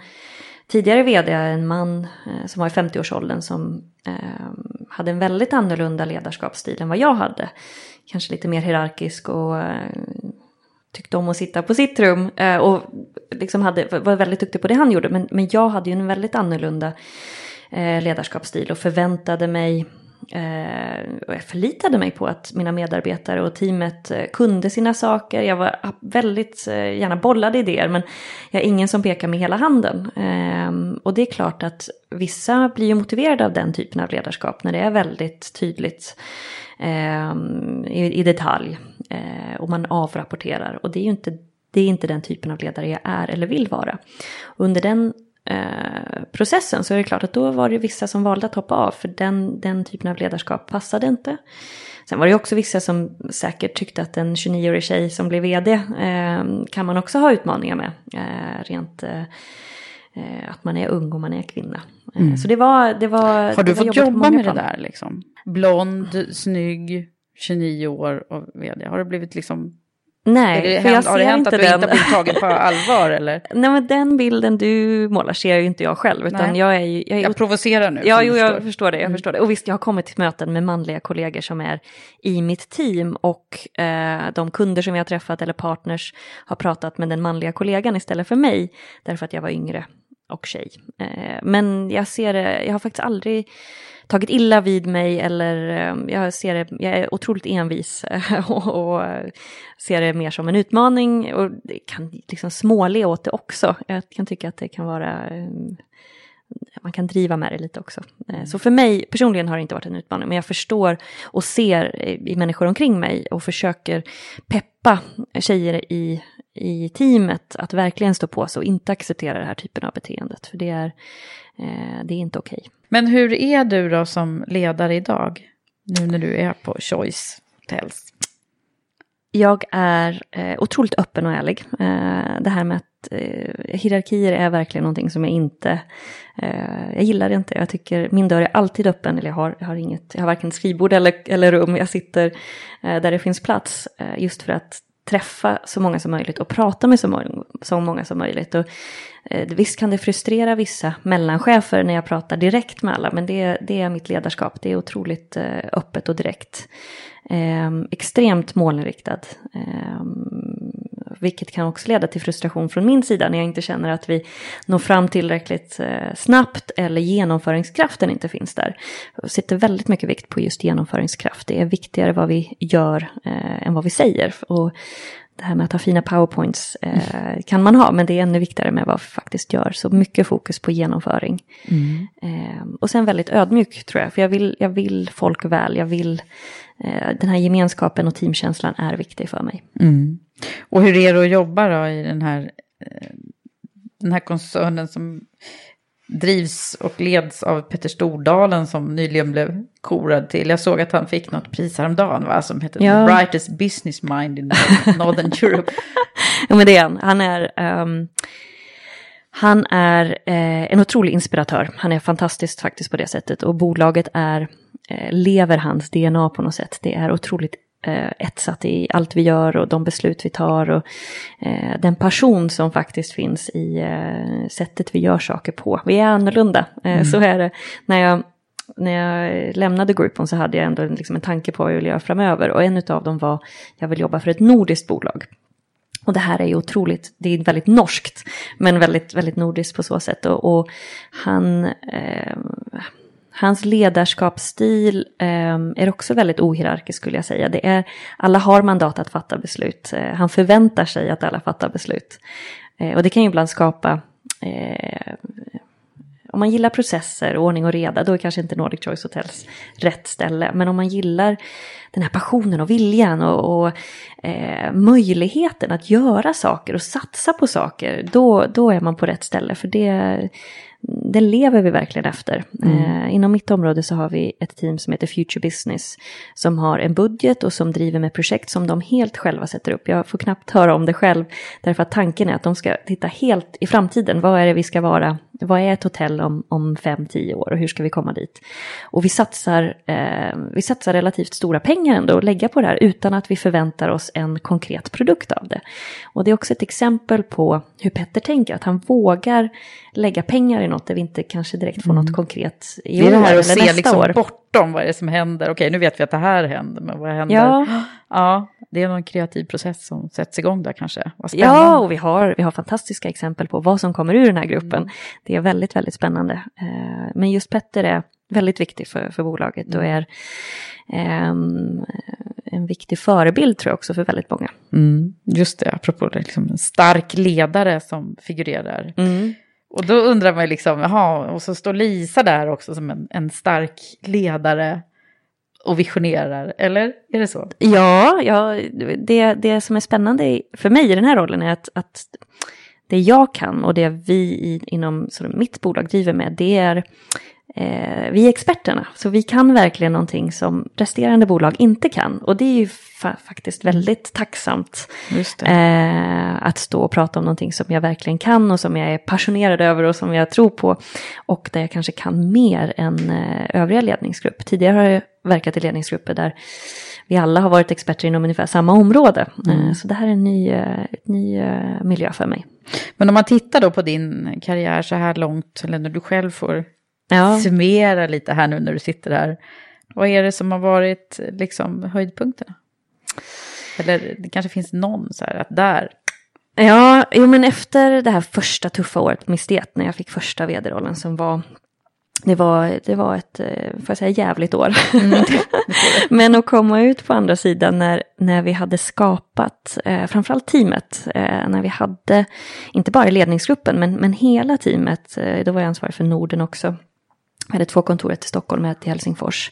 tidigare vd, en man eh, som var i femtioårsåldern som eh, hade en väldigt annorlunda ledarskapsstil än vad jag hade. Kanske lite mer hierarkisk och eh, tyckte om att sitta på sitt rum eh, och liksom hade, var väldigt duktig på det han gjorde. Men, men jag hade ju en väldigt annorlunda eh, ledarskapsstil och förväntade mig eh, och jag förlitade mig på att mina medarbetare och teamet eh, kunde sina saker. Jag var väldigt eh, gärna bollade idéer, men jag är ingen som pekar med hela handen. Eh, och det är klart att vissa blir ju motiverade av den typen av ledarskap när det är väldigt tydligt eh, i, i detalj. Och man avrapporterar. Och det är ju inte, det är inte den typen av ledare jag är eller vill vara. Under den eh, processen så är det klart att då var det vissa som valde att hoppa av. För den, den typen av ledarskap passade inte. Sen var det också vissa som säkert tyckte att en tjugonio-årig tjej som blev vd eh, kan man också ha utmaningar med. Eh, rent eh, att man är ung och man är kvinna. Eh, mm. Så det var, det var... Har du fått jobba med plan. Det där liksom? Blond, snygg... tjugonio år och vd. Har det blivit liksom... Nej, det för hänt, jag ser har det hänt inte att du den. Inte blivit tagen på allvar, eller? Nej, men den bilden du målar ser ju inte jag själv. Utan Nej. jag är ju... Jag, är, jag provocerar nu. Ja, jo, jag förstår, förstår det, jag mm. förstår det. Och visst, jag har kommit till möten med manliga kollegor som är i mitt team. Och eh, de kunder som jag har träffat, eller partners, har pratat med den manliga kollegan istället för mig. Därför att jag var yngre och tjej. Eh, men jag ser det... Jag har faktiskt aldrig... tagit illa vid mig eller jag ser det, jag är otroligt envis och, och ser det mer som en utmaning och kan liksom småle åt det också. Jag kan tycka att det kan vara, man kan driva med det lite också. Så för mig personligen har det inte varit en utmaning, men jag förstår och ser i människor omkring mig och försöker peppa tjejer i, i teamet att verkligen stå på sig och inte acceptera den här typen av beteendet, för det är, det är inte okej. Men hur är du då som ledare idag? Nu när du är på Choice Hotels. Jag är eh, otroligt öppen och ärlig. Eh, det här med att eh, hierarkier är verkligen någonting som jag inte... Eh, jag gillar det inte. Jag tycker min dörr är alltid öppen. Eller jag har, jag har, inget, jag har varken skrivbord eller, eller rum. Jag sitter eh, där det finns plats. Eh, just för att träffa så många som möjligt och prata med så många, så många som möjligt. Och, eh, visst kan det frustrera vissa mellanchefer när jag pratar direkt med alla, men det, det är mitt ledarskap. Det är otroligt eh, öppet och direkt. Eh, extremt målinriktad. Eh, vilket kan också leda till frustration från min sida när jag inte känner att vi når fram tillräckligt eh, snabbt eller genomföringskraften inte finns där. Jag sitter väldigt mycket vikt på just genomföringskraft. Det är viktigare vad vi gör eh, än vad vi säger. Och det här med att ha fina powerpoints eh, kan man ha, men det är ännu viktigare med vad vi faktiskt gör. Så mycket fokus på genomföring. Mm. Eh, och sen väldigt ödmjuk tror jag, för jag vill, jag vill folk väl. Jag vill, eh, den här gemenskapen och teamkänslan är viktig för mig. Mm. Och hur är det att jobba då i den här, den här koncernen som drivs och leds av Peter Stordalen som nyligen blev korad till. Jag såg att han fick något pris häromdagen va, som heter ja. The Brightest Business Mind in Northern Europe. Ja men det är han. Han är... Um... Han är eh, en otrolig inspiratör. Han är fantastiskt faktiskt på det sättet. Och bolaget är lever hans D N A på något sätt. Det är otroligt etsat i allt vi gör och de beslut vi tar och eh, den passion som faktiskt finns i eh, sättet vi gör saker på. Vi är annorlunda, eh, mm. så är det. När jag, när jag lämnade Groupon så hade jag ändå liksom en tanke på vad jag ville göra framöver, och en av dem var jag vill jobba för ett nordiskt bolag. Och det här är ju otroligt, det är väldigt norskt men väldigt, väldigt nordiskt på så sätt, och, och han... Eh, Hans ledarskapsstil eh, är också väldigt ohierarkisk skulle jag säga. Det är, alla har mandat att fatta beslut. Eh, han förväntar sig att alla fattar beslut. Eh, och det kan ju ibland skapa... Eh, om man gillar processer, ordning och reda, då är kanske inte Nordic Choice Hotels rätt ställe. Men om man gillar den här passionen och viljan och, och eh, möjligheten att göra saker och satsa på saker, då, då är man på rätt ställe. För det... Det lever vi verkligen efter. Mm. Eh, inom mitt område så har vi ett team som heter Future Business som har en budget och som driver med projekt som de helt själva sätter upp. Jag får knappt höra om det själv därför att tanken är att de ska titta helt i framtiden. Vad är det vi ska vara? Vad är ett hotell om, om fem, tio år och hur ska vi komma dit? Och vi satsar, eh, vi satsar relativt stora pengar ändå att lägga på det här utan att vi förväntar oss en konkret produkt av det. Och det är också ett exempel på hur Petter tänker, att han vågar lägga pengar i något där vi inte kanske direkt får något mm. konkret i år eller nästa år. Det är det här att se liksom år. bortom vad det är som händer. Okej, nu vet vi att det här händer, men vad händer? Ja, ja det är någon kreativ process som sätts igång där kanske. Vad spännande. Ja, och vi har, vi har fantastiska exempel på vad som kommer ur den här gruppen. Mm. Det är väldigt, väldigt spännande. Men just Petter är väldigt viktig för, för bolaget och är um, en viktig förebild tror jag också för väldigt många. Mm. Just det, apropå det, liksom en stark ledare som figurerar. Mm. Och då undrar man ju liksom, jaha, och så står Lisa där också som en, en stark ledare och visionerar, eller är det så? Ja, ja det, det som är spännande för mig i den här rollen är att, att det jag kan och det vi inom så mitt bolag driver med, det är... Eh, vi är experterna, så vi kan verkligen någonting som resterande bolag inte kan, och det är ju fa- faktiskt väldigt tacksamt. Just det. Eh, att stå och prata om någonting som jag verkligen kan och som jag är passionerad över och som jag tror på och där jag kanske kan mer än eh, övriga ledningsgrupp. Tidigare har jag verkat i ledningsgrupper där vi alla har varit experter inom ungefär samma område. Mm. Eh, så det här är en ny, eh, ny eh, miljö för mig. Men om man tittar då på din karriär så här långt, eller när du själv får Ja. summera lite här nu när du sitter här. Vad är det som har varit liksom höjdpunkterna? Eller det kanske finns någon så här att där... Ja, jo, men efter det här första tuffa året på Mr Jet, när jag fick första vd-rollen som var... Det var, det var ett, får jag säga, jävligt år. Mm. Men att komma ut på andra sidan när, när vi hade skapat, eh, framförallt teamet, eh, när vi hade, inte bara ledningsgruppen, men, men hela teamet, eh, då var jag ansvarig för Norden också. Jag hade två kontor, ett i Stockholm och ett i Helsingfors.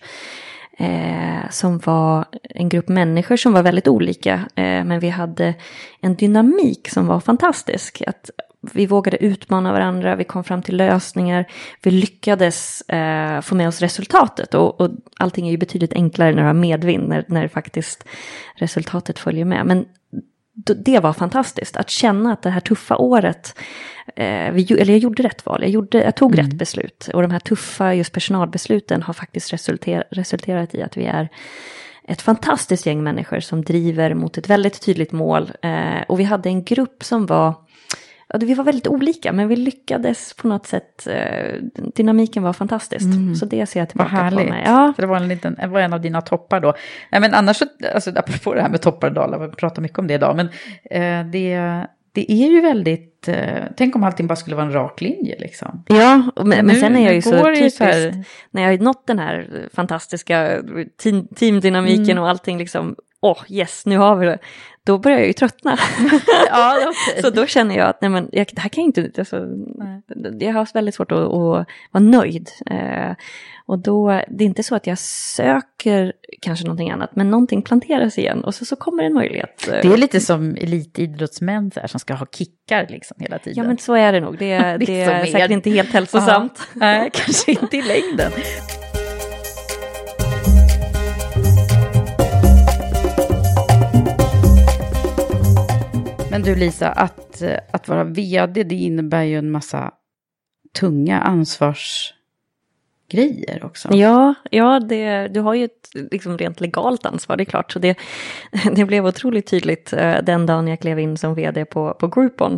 Eh, som var en grupp människor som var väldigt olika. Eh, men vi hade en dynamik som var fantastisk. Att vi vågade utmana varandra, vi kom fram till lösningar, vi lyckades eh, få med oss resultatet. Och, och allting är ju betydligt enklare när du har medvind, när, när faktiskt resultatet följer med. Men det var fantastiskt att känna att det här tuffa året, eh, vi, eller jag gjorde rätt val, jag, gjorde, jag tog mm. rätt beslut. Och de här tuffa just personalbesluten har faktiskt resulter, resulterat i att vi är ett fantastiskt gäng människor som driver mot ett väldigt tydligt mål. Eh, och vi hade en grupp som var... Vi var väldigt olika, men vi lyckades på något sätt. Dynamiken var fantastisk. Mm. Så det ser jag tillbaka på mig. Ja. För det var en, liten, det var en av dina toppar då. Nej, men annars, alltså, apropå det här med toppar och dalar, vi pratar mycket om det idag. Men eh, det, det är ju väldigt... Eh, tänk om allting bara skulle vara en rak linje liksom. Ja, men, men nu, sen är jag ju så typiskt... Så här... När jag har nått den här fantastiska team, teamdynamiken mm. och allting liksom... Åh, oh, yes, nu har vi det. Då börjar jag ju tröttna. Ja, okay. Så då känner jag att nej, men jag, det här kan jag inte... Alltså, jag har väldigt svårt att, att vara nöjd. Eh, och då, det är inte så att jag söker kanske någonting annat. Men någonting planteras igen. Och så, så kommer en möjlighet. Det är lite som elitidrottsmän så här, som ska ha kickar liksom, hela tiden. Ja, men så är det nog. Det, det, det är, är säkert inte helt hälsosamt. Nej, äh, kanske inte i längden. Men du Lisa, att, att vara vd, det innebär ju en massa tunga ansvars grejer också. Ja, ja det, du har ju ett liksom rent legalt ansvar, det är klart. Så det, det blev otroligt tydligt eh, den dagen jag klev in som vd på, på Groupon.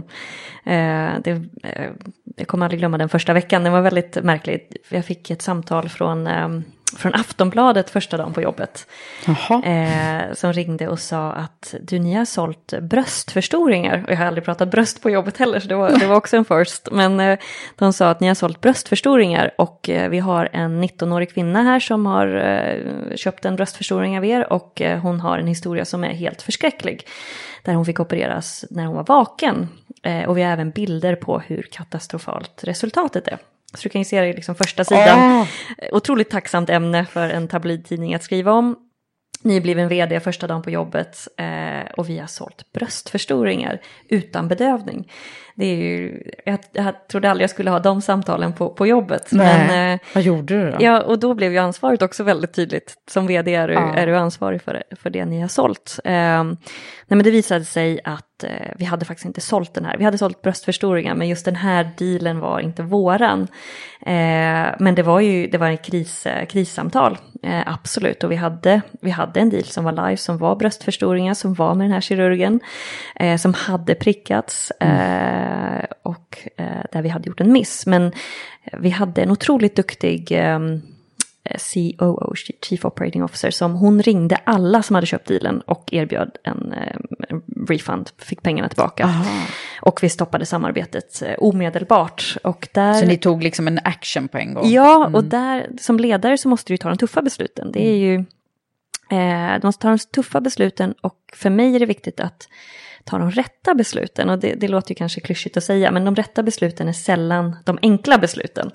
Eh, det, eh, jag kommer aldrig glömma den första veckan, den var väldigt märklig. Jag fick ett samtal från, eh, från Aftonbladet första dagen på jobbet. Jaha. Eh, som ringde och sa att du, ni har sålt bröstförstoringar. Och jag har aldrig pratat bröst på jobbet heller, så det var, det var också en first. Men eh, de sa att ni har sålt bröstförstoringar och eh, vi har en nittonårig kvinna här som har eh, köpt en bröstförstoring av er och eh, hon har en historia som är helt förskräcklig. Där hon fick opereras när hon var vaken. Eh, och vi har även bilder på hur katastrofalt resultatet är. Så du kan ju se det liksom första sidan. Oh. Otroligt tacksamt ämne för en tabloidtidning att skriva om. Ni blev en vd första dagen på jobbet eh, och vi har sålt bröstförstoringar utan bedövning. Det är ju, jag, jag trodde aldrig jag skulle ha de samtalen på, på jobbet. Nej. Men, eh, vad gjorde du då? Ja, och då blev ju ansvaret också väldigt tydligt. Som vd är du, ja. är du ansvarig för, för det ni har sålt. Eh, nej, men det visade sig att eh, vi hade faktiskt inte sålt den här. Vi hade sålt bröstförstoringar, men just den här dealen var inte våran. Eh, men det var ju det var en kris, krissamtal, eh, absolut. Och vi hade, vi hade en deal som var live, som var bröstförstoringar, som var med den här kirurgen. Eh, som hade prickats. Mm. Eh, och där vi hade gjort en miss, men vi hade en otroligt duktig C O O, Chief Operating Officer, som hon ringde alla som hade köpt dealen och erbjöd en refund, fick pengarna tillbaka. Aha. Och vi stoppade samarbetet omedelbart. Och där, så ni tog liksom en action på en gång? Ja, mm. Och där som ledare så måste du ta de tuffa besluten. Det är ju, eh, de måste ta de tuffa besluten, och för mig är det viktigt att ta de rätta besluten, och det, det låter ju kanske klyschigt att säga, men de rätta besluten är sällan de enkla besluten.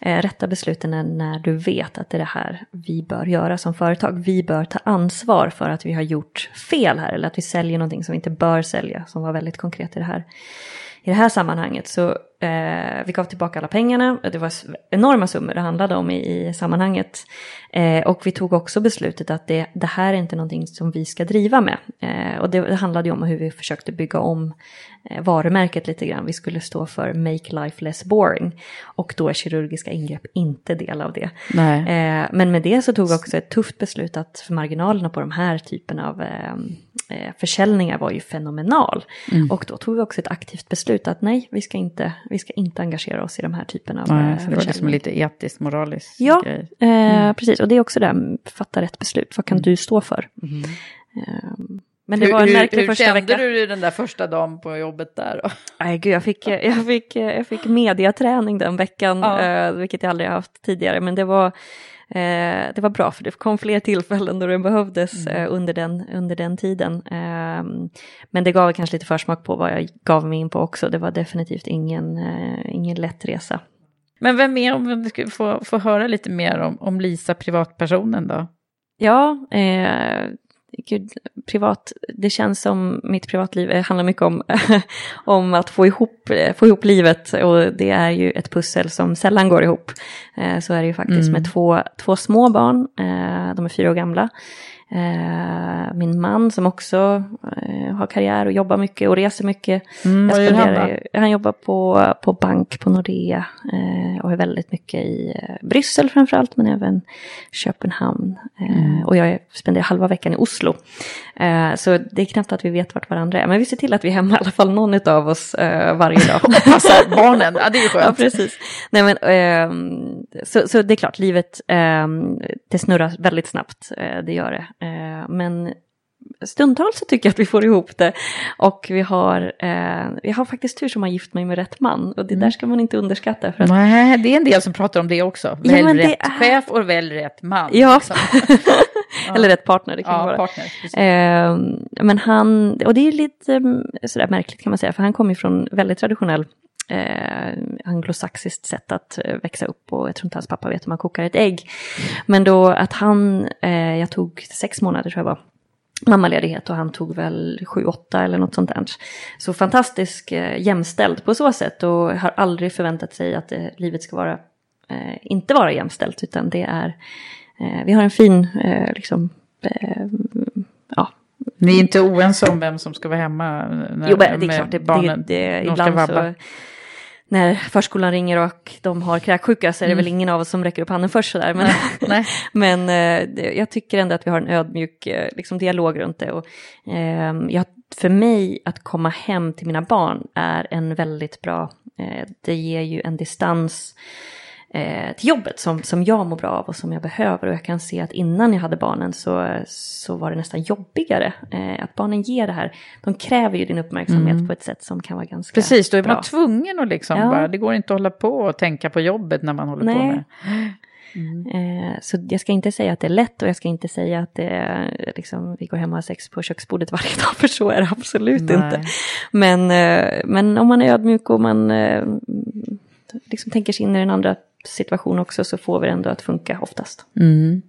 Eh, rätta besluten är när du vet att det är det här vi bör göra som företag. Vi bör ta ansvar för att vi har gjort fel här, eller att vi säljer någonting som vi inte bör sälja, som var väldigt konkret i det här, i det här sammanhanget. Så eh, vi gav tillbaka alla pengarna, det var enorma summor det handlade om i, i sammanhanget. Eh, och vi tog också beslutet att det, det här är inte någonting som vi ska driva med. Eh, och det, det handlade ju om hur vi försökte bygga om eh, varumärket lite grann. Vi skulle stå för make life less boring. Och då är kirurgiska ingrepp inte del av det. Nej. Eh, men med det så tog vi också ett tufft beslut att för marginalerna på de här typen av eh, försäljningar var ju fenomenal. Mm. Och då tog vi också ett aktivt beslut att nej, vi ska inte, vi ska inte engagera oss i de här typen av nej, så det var liksom lite etiskt, moraliskt. Ja, grej. Mm. Eh, precis. Och det är också där, fatta rätt beslut. Vad kan mm. du stå för? Mm. Um, men det hur, var en märklig hur, första vecka. Hur kände du den där första dagen på jobbet där då? Nej gud, jag fick, jag fick, jag fick mediaträning den veckan. Ja. Uh, vilket jag aldrig haft tidigare. Men det var, uh, det var bra, för det kom fler tillfällen då det behövdes mm. uh, under, den, under den tiden. Uh, men det gav kanske lite försmak på vad jag gav mig in på också. Det var definitivt ingen, uh, ingen lätt resa. Men vem mer, om vi skulle få, få höra lite mer om, om Lisa, privatpersonen då? Ja, eh, gud, privat, det känns som mitt privatliv eh, handlar mycket om, om att få ihop, eh, få ihop livet. Och det är ju ett pussel som sällan går ihop. Eh, så är det ju faktiskt mm. med två, två små barn, eh, de är fyra år gamla. Eh, min man som också eh, har karriär och jobbar mycket och reser mycket. Mm, jag spenderar, han jobbar på, på bank på Nordea eh, och är väldigt mycket i Bryssel framförallt, men även Köpenhamn. Eh, mm. Och jag spenderar halva veckan i Oslo. Eh, så det är knappt att vi vet vart varandra är. Men vi ser till att vi är hemma i alla fall någon av oss eh, varje dag. Och passar barnen, ja, det är ju skönt. Ja, precis. Nej, men, eh, så, så det är klart, livet eh, det snurrar väldigt snabbt, eh, det gör det. Men stundtals så tycker jag att vi får ihop det. Och vi har, eh, jag har faktiskt tur som har gift mig med rätt man. Och det mm. där ska man inte underskatta. För att... Nej, det är en del som pratar om det också. Väl ja, rätt är... chef och väl rätt man. Ja, liksom. Eller rätt partner. Det kan ja, vara. Partner, eh, men han, och det är lite sådär märkligt kan man säga. För han kommer från väldigt traditionell Eh, anglosaxiskt sätt att eh, växa upp, och jag tror inte hans pappa vet hur man kokar ett ägg. Men då att han, eh, jag tog sex månader tror jag var mammaledighet, och han tog väl sju, åtta eller något sånt där. Så fantastisk eh, jämställd på så sätt, och har aldrig förväntat sig att eh, livet ska vara eh, inte vara jämställt, utan det är eh, vi har en fin eh, liksom eh, ja. Ni är inte oense om vem som ska vara hemma när, jo, men det är klart, det, med barnen? Det, det, ibland så när förskolan ringer och de har kräksjuka så är det mm. väl ingen av oss som räcker upp handen först sådär. Men, nej, nej. men eh, jag tycker ändå att vi har en ödmjuk eh, liksom, dialog runt det. Och, eh, jag, för mig att komma hem till mina barn är en väldigt bra... Eh, det ger ju en distans eh, till jobbet som, som jag mår bra av och som jag behöver. Och jag kan se att innan jag hade barnen så, så var det nästan jobbigare. Eh, att barnen ger det här. De kräver ju din uppmärksamhet mm. på ett sätt som kan vara ganska bra. Precis, då är man bra. tvungen att liksom ja. bara, det går inte att hålla på och tänka på jobbet när man håller Nej. på med det. Mm. Eh, så jag ska inte säga att det är lätt och jag ska inte säga att det är, liksom, vi går hem och har sex på köksbordet varje dag, för så är det absolut Nej. inte. Men, eh, men om man är ödmjuk och man eh, liksom tänker sig in i den andra situationen också, så får vi ändå att funka oftast. Mm.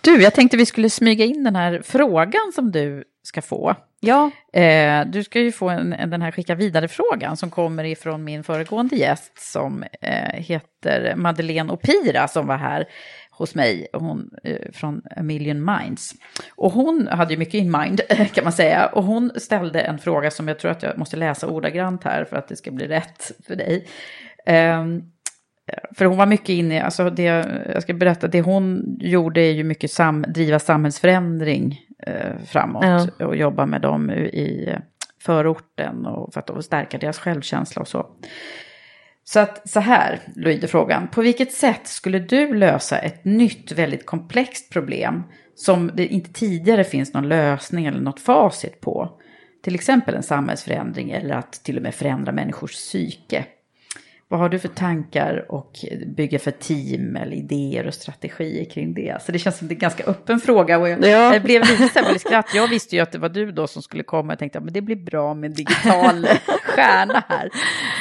Du, jag tänkte vi skulle smyga in den här frågan som du ska få. Ja. Eh, du ska ju få en, den här skicka vidare frågan som kommer ifrån min föregående gäst som eh, heter Madeleine Opira som var här hos mig, hon eh, från A Million Minds. Och hon hade ju mycket in mind kan man säga, och hon ställde en fråga som jag tror att jag måste läsa ordagrant här för att det ska bli rätt för dig. Eh, För hon var mycket inne i, alltså det, jag ska berätta, det hon gjorde är ju mycket sam, driva samhällsförändring eh, framåt. Ja. Och jobba med dem i förorten och för att stärka deras självkänsla och så. Så att så här lyder frågan. På vilket sätt skulle du lösa ett nytt väldigt komplext problem som det inte tidigare finns någon lösning eller något facit på? Till exempel en samhällsförändring eller att till och med förändra människors psyke. Vad har du för tankar och bygga för team eller idéer och strategier kring det? Så det känns som det är en ganska öppen fråga. Och jag, ja. jag blev lite så här skratt. Jag visste ju att det var du då som skulle komma. Jag tänkte att det blir bra med en digital stjärna här.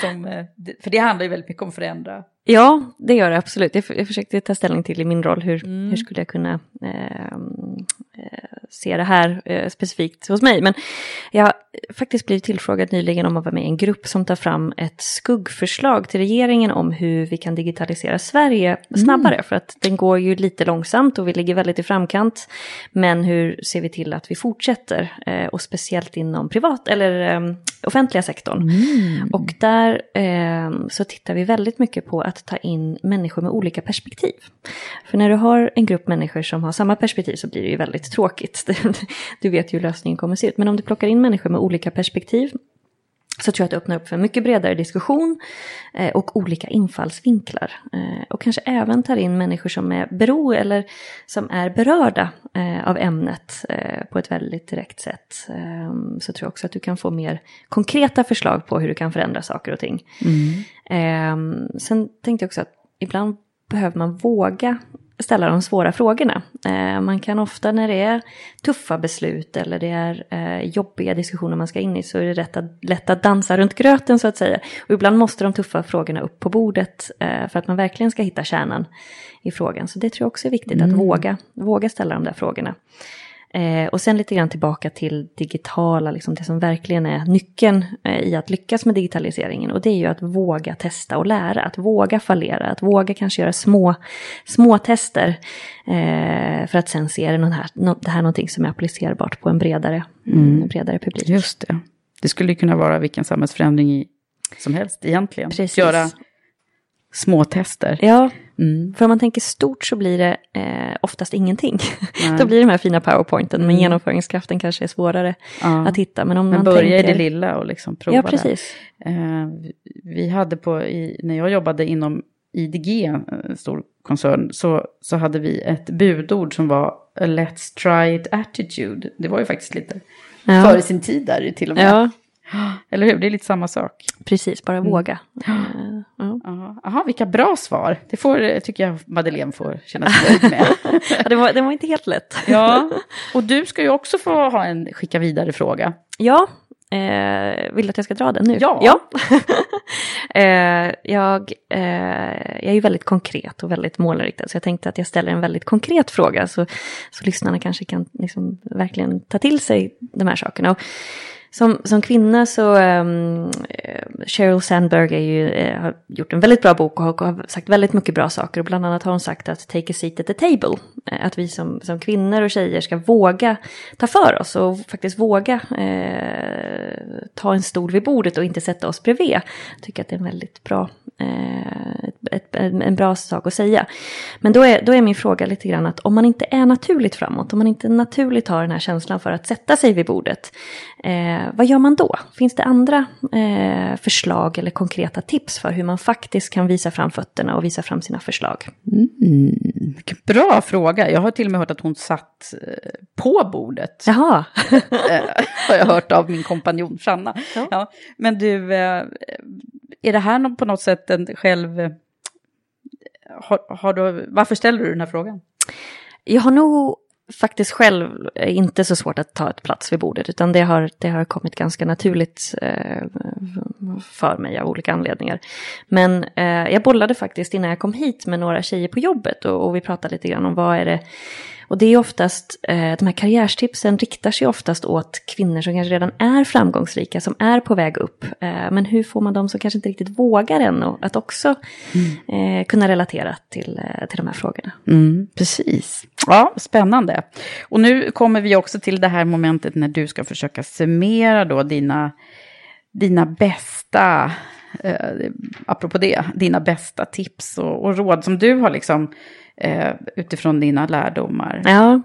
Som, för det handlar ju väldigt mycket om att förändra. Ja, det gör det absolut. Jag, jag försökte ta ställning till i min roll. Hur, mm. hur skulle jag kunna eh, se det här eh, specifikt hos mig? Men jag har faktiskt blivit tillfrågad nyligen om att vara med i en grupp som tar fram ett skuggförslag till regeringen om hur vi kan digitalisera Sverige snabbare. Mm. För att den går ju lite långsamt och vi ligger väldigt i framkant. Men hur ser vi till att vi fortsätter? Eh, och speciellt inom privat eller eh, offentliga sektorn. Mm. Och där eh, så tittar vi väldigt mycket på att ta in människor med olika perspektiv. För när du har en grupp människor som har samma perspektiv så blir det ju väldigt tråkigt. Du vet ju hur lösningen kommer se ut. Men om du plockar in människor med olika perspektiv så tror jag att det öppnar upp för en mycket bredare diskussion och olika infallsvinklar. Och kanske även tar in människor som är bero eller som är berörda av ämnet på ett väldigt direkt sätt. Så tror jag också att du kan få mer konkreta förslag på hur du kan förändra saker och ting. Mm. Sen tänkte jag också att ibland behöver man våga ställa de svåra frågorna. Eh, man kan ofta när det är tuffa beslut eller det är eh, jobbiga diskussioner man ska in i så är det rätt att, lätt att dansa runt gröten så att säga. Och ibland måste de tuffa frågorna upp på bordet eh, för att man verkligen ska hitta kärnan i frågan. Så det tror jag också är viktigt mm. att våga, våga ställa de där frågorna. Eh, och sen lite grann tillbaka till digitala, liksom det som verkligen är nyckeln eh, i att lyckas med digitaliseringen. Och det är ju att våga testa och lära, att våga fallera, att våga kanske göra små, små tester. Eh, för att sen se det, någon här, no, det här någonting som är applicerbart på en bredare, mm. en bredare publik. Just det. Det skulle ju kunna vara vilken samhällsförändring i, som helst egentligen. Precis. Göra små tester. Ja. Mm. För om man tänker stort så blir det eh, oftast ingenting. Då blir det de här fina PowerPointen. Mm. Men genomföringskraften kanske är svårare ja. att hitta. Men om men man börja tänker... i det lilla och liksom prova ja, precis. det. Eh, vi hade på, i, när jag jobbade inom I D G, en stor koncern, så, så hade vi ett budord som var a let's try it attitude. Det var ju faktiskt lite ja. före sin tid där till och med. Ja. Eller hur? Det är lite samma sak. Precis, bara våga. Mm. Mm. Mm. Aha. Aha, vilka bra svar. Det får, tycker jag Madeleine får känna sig nöjd med. Ja, det, var, det var inte helt lätt. Ja, och du ska ju också få ha en skicka vidare fråga. Ja, eh, vill du att jag ska dra den nu? Ja. ja. eh, jag, eh, jag är ju väldigt konkret och väldigt målinriktad. Så jag tänkte att jag ställer en väldigt konkret fråga. Så, så lyssnarna kanske kan liksom verkligen ta till sig de här sakerna. Och Som, som kvinna så, um, Sheryl Sandberg är ju, uh, har gjort en väldigt bra bok och har, har sagt väldigt mycket bra saker. Och bland annat har hon sagt att take a seat at the table. Uh, att vi som, som kvinnor och tjejer ska våga ta för oss och faktiskt våga uh, ta en stol vid bordet och inte sätta oss bredvid. Jag tycker att det är en väldigt bra, uh, ett, en, en bra sak att säga. Men då är, då är min fråga lite grann att om man inte är naturligt framåt, om man inte naturligt har den här känslan för att sätta sig vid bordet, uh, vad gör man då? Finns det andra eh, förslag eller konkreta tips för hur man faktiskt kan visa fram fötterna och visa fram sina förslag? Mm, bra fråga. Jag har till och med hört att hon satt eh, på bordet. Jaha. eh, har jag hört av min kompanjon Franna. Ja. Ja. Men du, eh, är det här på något sätt en själv... Eh, har, har du, varför ställer du den här frågan? Jag har nog... faktiskt själv är inte så svårt att ta ett plats vid bordet, utan det har, det har kommit ganska naturligt eh, för mig av olika anledningar. Men eh, jag bollade faktiskt innan jag kom hit med några tjejer på jobbet och, och vi pratade lite grann om vad är det. Och det är oftast, eh, de här karriärstipsen riktar sig oftast åt kvinnor som kanske redan är framgångsrika, som är på väg upp. Eh, men hur får man dem som kanske inte riktigt vågar än och att också mm. eh, kunna relatera till, till de här frågorna? Mm, precis. Ja, spännande. Och nu kommer vi också till det här momentet när du ska försöka summera då dina, dina bästa, eh, apropå det, dina bästa tips och, och råd som du har liksom Eh, utifrån dina lärdomar. Ja,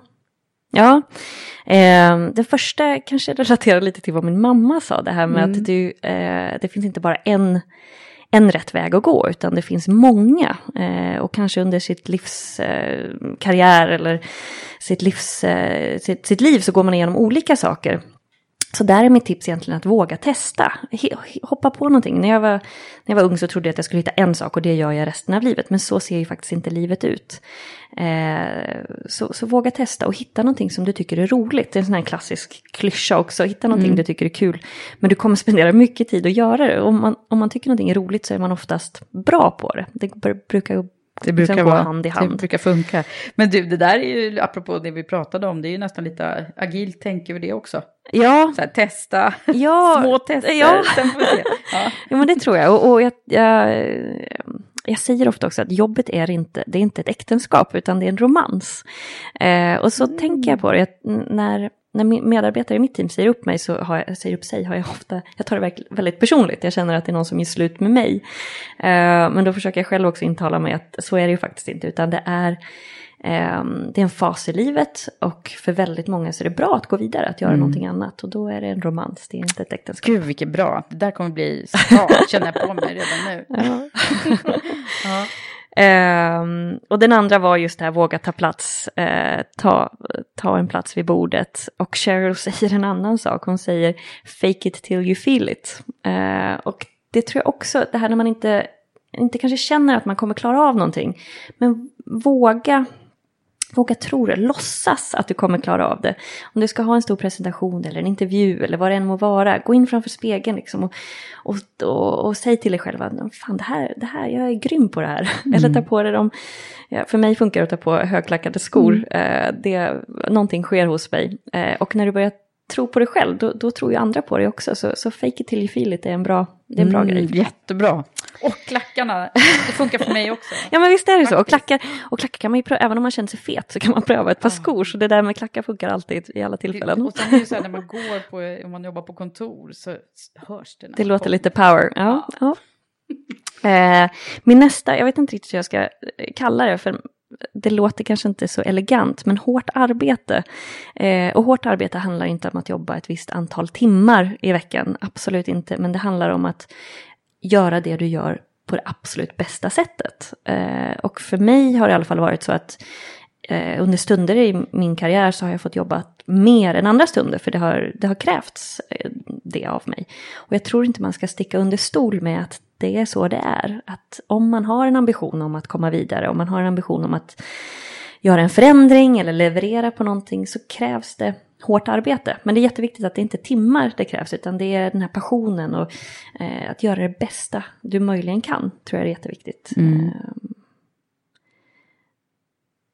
ja. Eh, det första kanske relaterar lite till vad min mamma sa. Det här med mm. att du, eh, det finns inte bara en, en rätt väg att gå. Utan det finns många. Eh, och kanske under sitt livs eh, karriär eller sitt, livs, eh, sitt, sitt liv så går man igenom olika saker. Så där är mitt tips egentligen att våga testa. Hoppa på någonting. När jag var, när jag var ung så trodde jag att jag skulle hitta en sak och det gör jag resten av livet. Men så ser ju faktiskt inte livet ut. Eh, så, så våga testa och hitta någonting som du tycker är roligt. Det är en sån här klassisk klyscha också. Hitta någonting mm. du tycker är kul. Men du kommer spendera mycket tid att göra det. Om man, om man tycker någonting är roligt så är man oftast bra på det. Det brukar ju Det brukar vara hand i hand. Det brukar funka. Men du, det där är ju, apropå det vi pratade om, det är ju nästan lite agilt tänk över det också. Ja. Så här, testa, ja. Små tester. Ja. Sen får vi se. Ja. Ja, men det tror jag. Och, och jag, jag, jag säger ofta också att jobbet är inte, det är inte ett äktenskap utan det är en romans. Eh, och så mm. tänker jag på det, när... När medarbetare i mitt team säger upp mig så har jag, säger upp sig har jag ofta, jag tar det väldigt personligt. Jag känner att det är någon som gör slut med mig. Uh, men då försöker jag själv också intala mig att så är det ju faktiskt inte. Utan det är, um, det är en fas i livet och för väldigt många så är det bra att gå vidare, att göra mm. någonting annat. Och då är det en romans, det är inte ett äktenskap. Gud vilket bra, det där kommer bli start, känner jag på mig redan nu. Ja. Ja. Um, och den andra var just det här, våga ta plats, uh, ta, ta en plats vid bordet. Och Sheryl säger en annan sak, hon säger fake it till you feel it. Uh, och det tror jag också, det här när man inte, inte kanske känner att man kommer klara av någonting. Men våga... Våga tro det, låtsas att du kommer klara av det. Om du ska ha en stor presentation eller en intervju eller vad det än må vara. Gå in framför spegeln liksom och, och, och, och säg till dig själv att fan det här, det här, jag är grym på det här. Mm. Eller ta på dig dem. Ja, för mig funkar det att ta på högklackade skor. Mm. Eh, det, någonting sker hos mig. Eh, och när du börjar tro på dig själv, då, då tror ju andra på dig också. Så, så fake it till you feel it är en bra, det är en bra mm, grej. Jättebra. Och klackarna, det funkar för mig också. Ja men visst är det så, och klackar, och klackar kan man ju pröva, även om man känner sig fet så kan man pröva ett par skor, så det där med klackar funkar alltid i alla tillfällen. Och sen är det så här, när man går på, om man jobbar på kontor så hörs det. Det låter lite power, ja. Ja. Eh, min nästa, jag vet inte riktigt hur jag ska kalla det för, det låter kanske inte så elegant, men hårt arbete. Eh, och hårt arbete handlar inte om att jobba ett visst antal timmar i veckan, absolut inte, men det handlar om att göra det du gör på det absolut bästa sättet. Eh, och för mig har det i alla fall varit så att eh, under stunder i min karriär så har jag fått jobba mer än andra stunder. För det har, det har krävts eh, det av mig. Och jag tror inte man ska sticka under stol med att det är så det är. Att om man har en ambition om att komma vidare, om man har en ambition om att göra en förändring eller leverera på någonting, så krävs det hårt arbete. Men det är jätteviktigt att det inte är timmar det krävs, utan det är den här passionen och eh, att göra det bästa du möjligen kan, tror jag är jätteviktigt. Mm. Eh,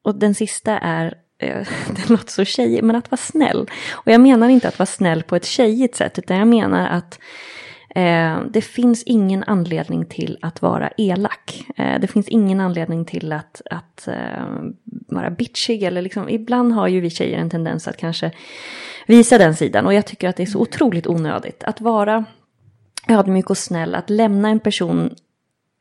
och den sista är det låter så tjejigt, men att vara snäll. Och jag menar inte att vara snäll på ett tjejigt sätt, utan jag menar att eh, det finns ingen anledning till att vara elak. Eh, det finns ingen anledning till att, att eh, vara bitchig. Eller liksom, ibland har ju vi tjejer en tendens att kanske visa den sidan. Och jag tycker att det är så otroligt onödigt. Att vara ödmjuk och snäll, att lämna en person...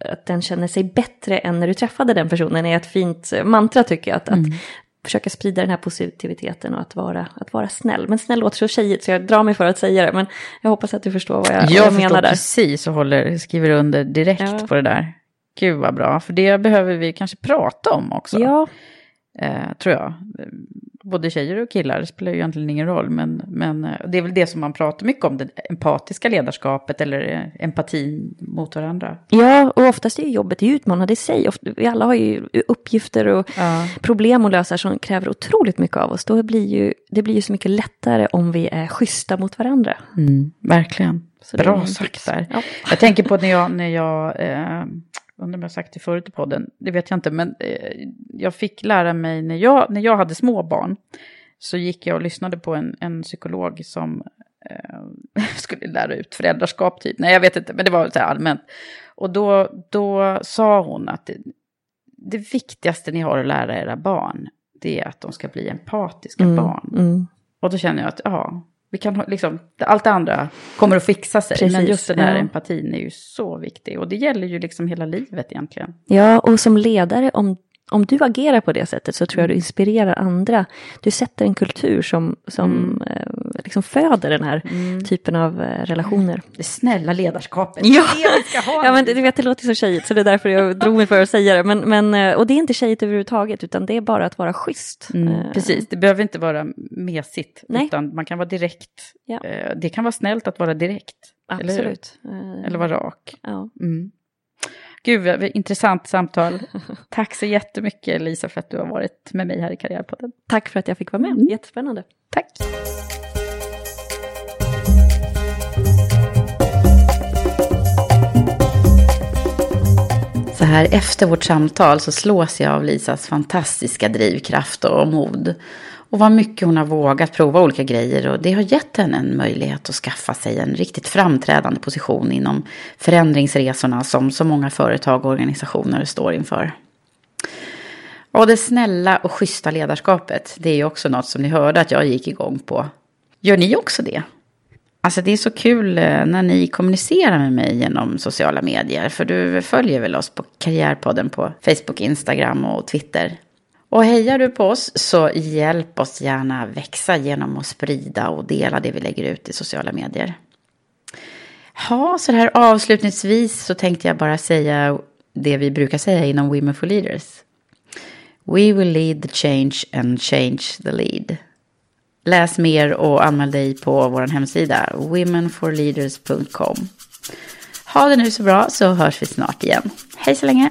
att den känner sig bättre än när du träffade den personen är ett fint mantra, tycker jag. Att, mm. att försöka sprida den här positiviteten och att vara, att vara snäll. Men snäll låter så tjejigt så jag drar mig för att säga det. Men jag hoppas att du förstår vad jag, jag, vad jag menar där. Jag förstår precis och håller, skriver under direkt ja. På det där. Gud vad bra. För det behöver vi kanske prata om också. Ja. Eh, tror jag. Både tjejer och killar, det spelar ju egentligen ingen roll. Men, men det är väl det som man pratar mycket om, det empatiska ledarskapet eller empatin mot varandra. Ja, och oftast är ju jobbet utmanande i sig. Vi alla har ju uppgifter och ja. Problem att lösa som kräver otroligt mycket av oss. Då blir ju, det blir ju så mycket lättare om vi är schyssta mot varandra. Mm, verkligen. Så bra sagt där. Ja. Jag tänker på när jag... När jag eh, undrar om jag har sagt det förut i podden, det vet jag inte, men eh, jag fick lära mig när jag, när jag hade små barn så gick jag och lyssnade på en, en psykolog som eh, skulle lära ut föräldraskap typ, nej jag vet inte, men det var så här allmänt. Och då, då sa hon att det, det viktigaste ni har att lära era barn, det är att de ska bli empatiska mm, barn. Mm. Och då känner jag att ja, vi kan liksom, allt det andra kommer att fixa sig. Precis, men just den här ja. Empatin är ju så viktig. Och det gäller ju liksom hela livet egentligen. Ja, och som ledare, om, om du agerar på det sättet så tror jag du inspirerar andra. Du sätter en kultur som, som mm. eh, liksom föder den här mm. typen av eh, relationer. Det snälla ledarskapet. Ja, det, ska ha. Ja, men, du vet, det låter så tjejigt så det är därför jag drog mig för att säga det. Men, men, och det är inte tjejigt överhuvudtaget utan det är bara att vara schysst. Mm. Eh. Precis, det behöver inte vara mesigt. Nej. Utan man kan vara direkt. Ja. Eh, det kan vara snällt att vara direkt. Absolut. Eller, eh. eller vara rak. Ja. Mm. Gud, intressant samtal. Tack så jättemycket Lisa för att du har varit med mig här i Karriärpodden. Tack för att jag fick vara med. Mm. Jättespännande. Tack. Så här efter vårt samtal så slås jag av Lisas fantastiska drivkraft och mod. Och vad mycket hon har vågat prova olika grejer och det har gett henne en möjlighet att skaffa sig en riktigt framträdande position inom förändringsresorna som så många företag och organisationer står inför. Och det snälla och schyssta ledarskapet, det är ju också något som ni hörde att jag gick igång på. Gör ni också det? Alltså det är så kul när ni kommunicerar med mig genom sociala medier, för du följer väl oss på Karriärpodden på Facebook, Instagram och Twitter. Och hejar du på oss så hjälp oss gärna växa genom att sprida och dela det vi lägger ut i sociala medier. Ja, så här avslutningsvis så tänkte jag bara säga det vi brukar säga inom Women for Leaders. We will lead the change and change the lead. Läs mer och anmäl dig på vår hemsida women for leaders dot com. Ha det nu så bra så hörs vi snart igen. Hej så länge!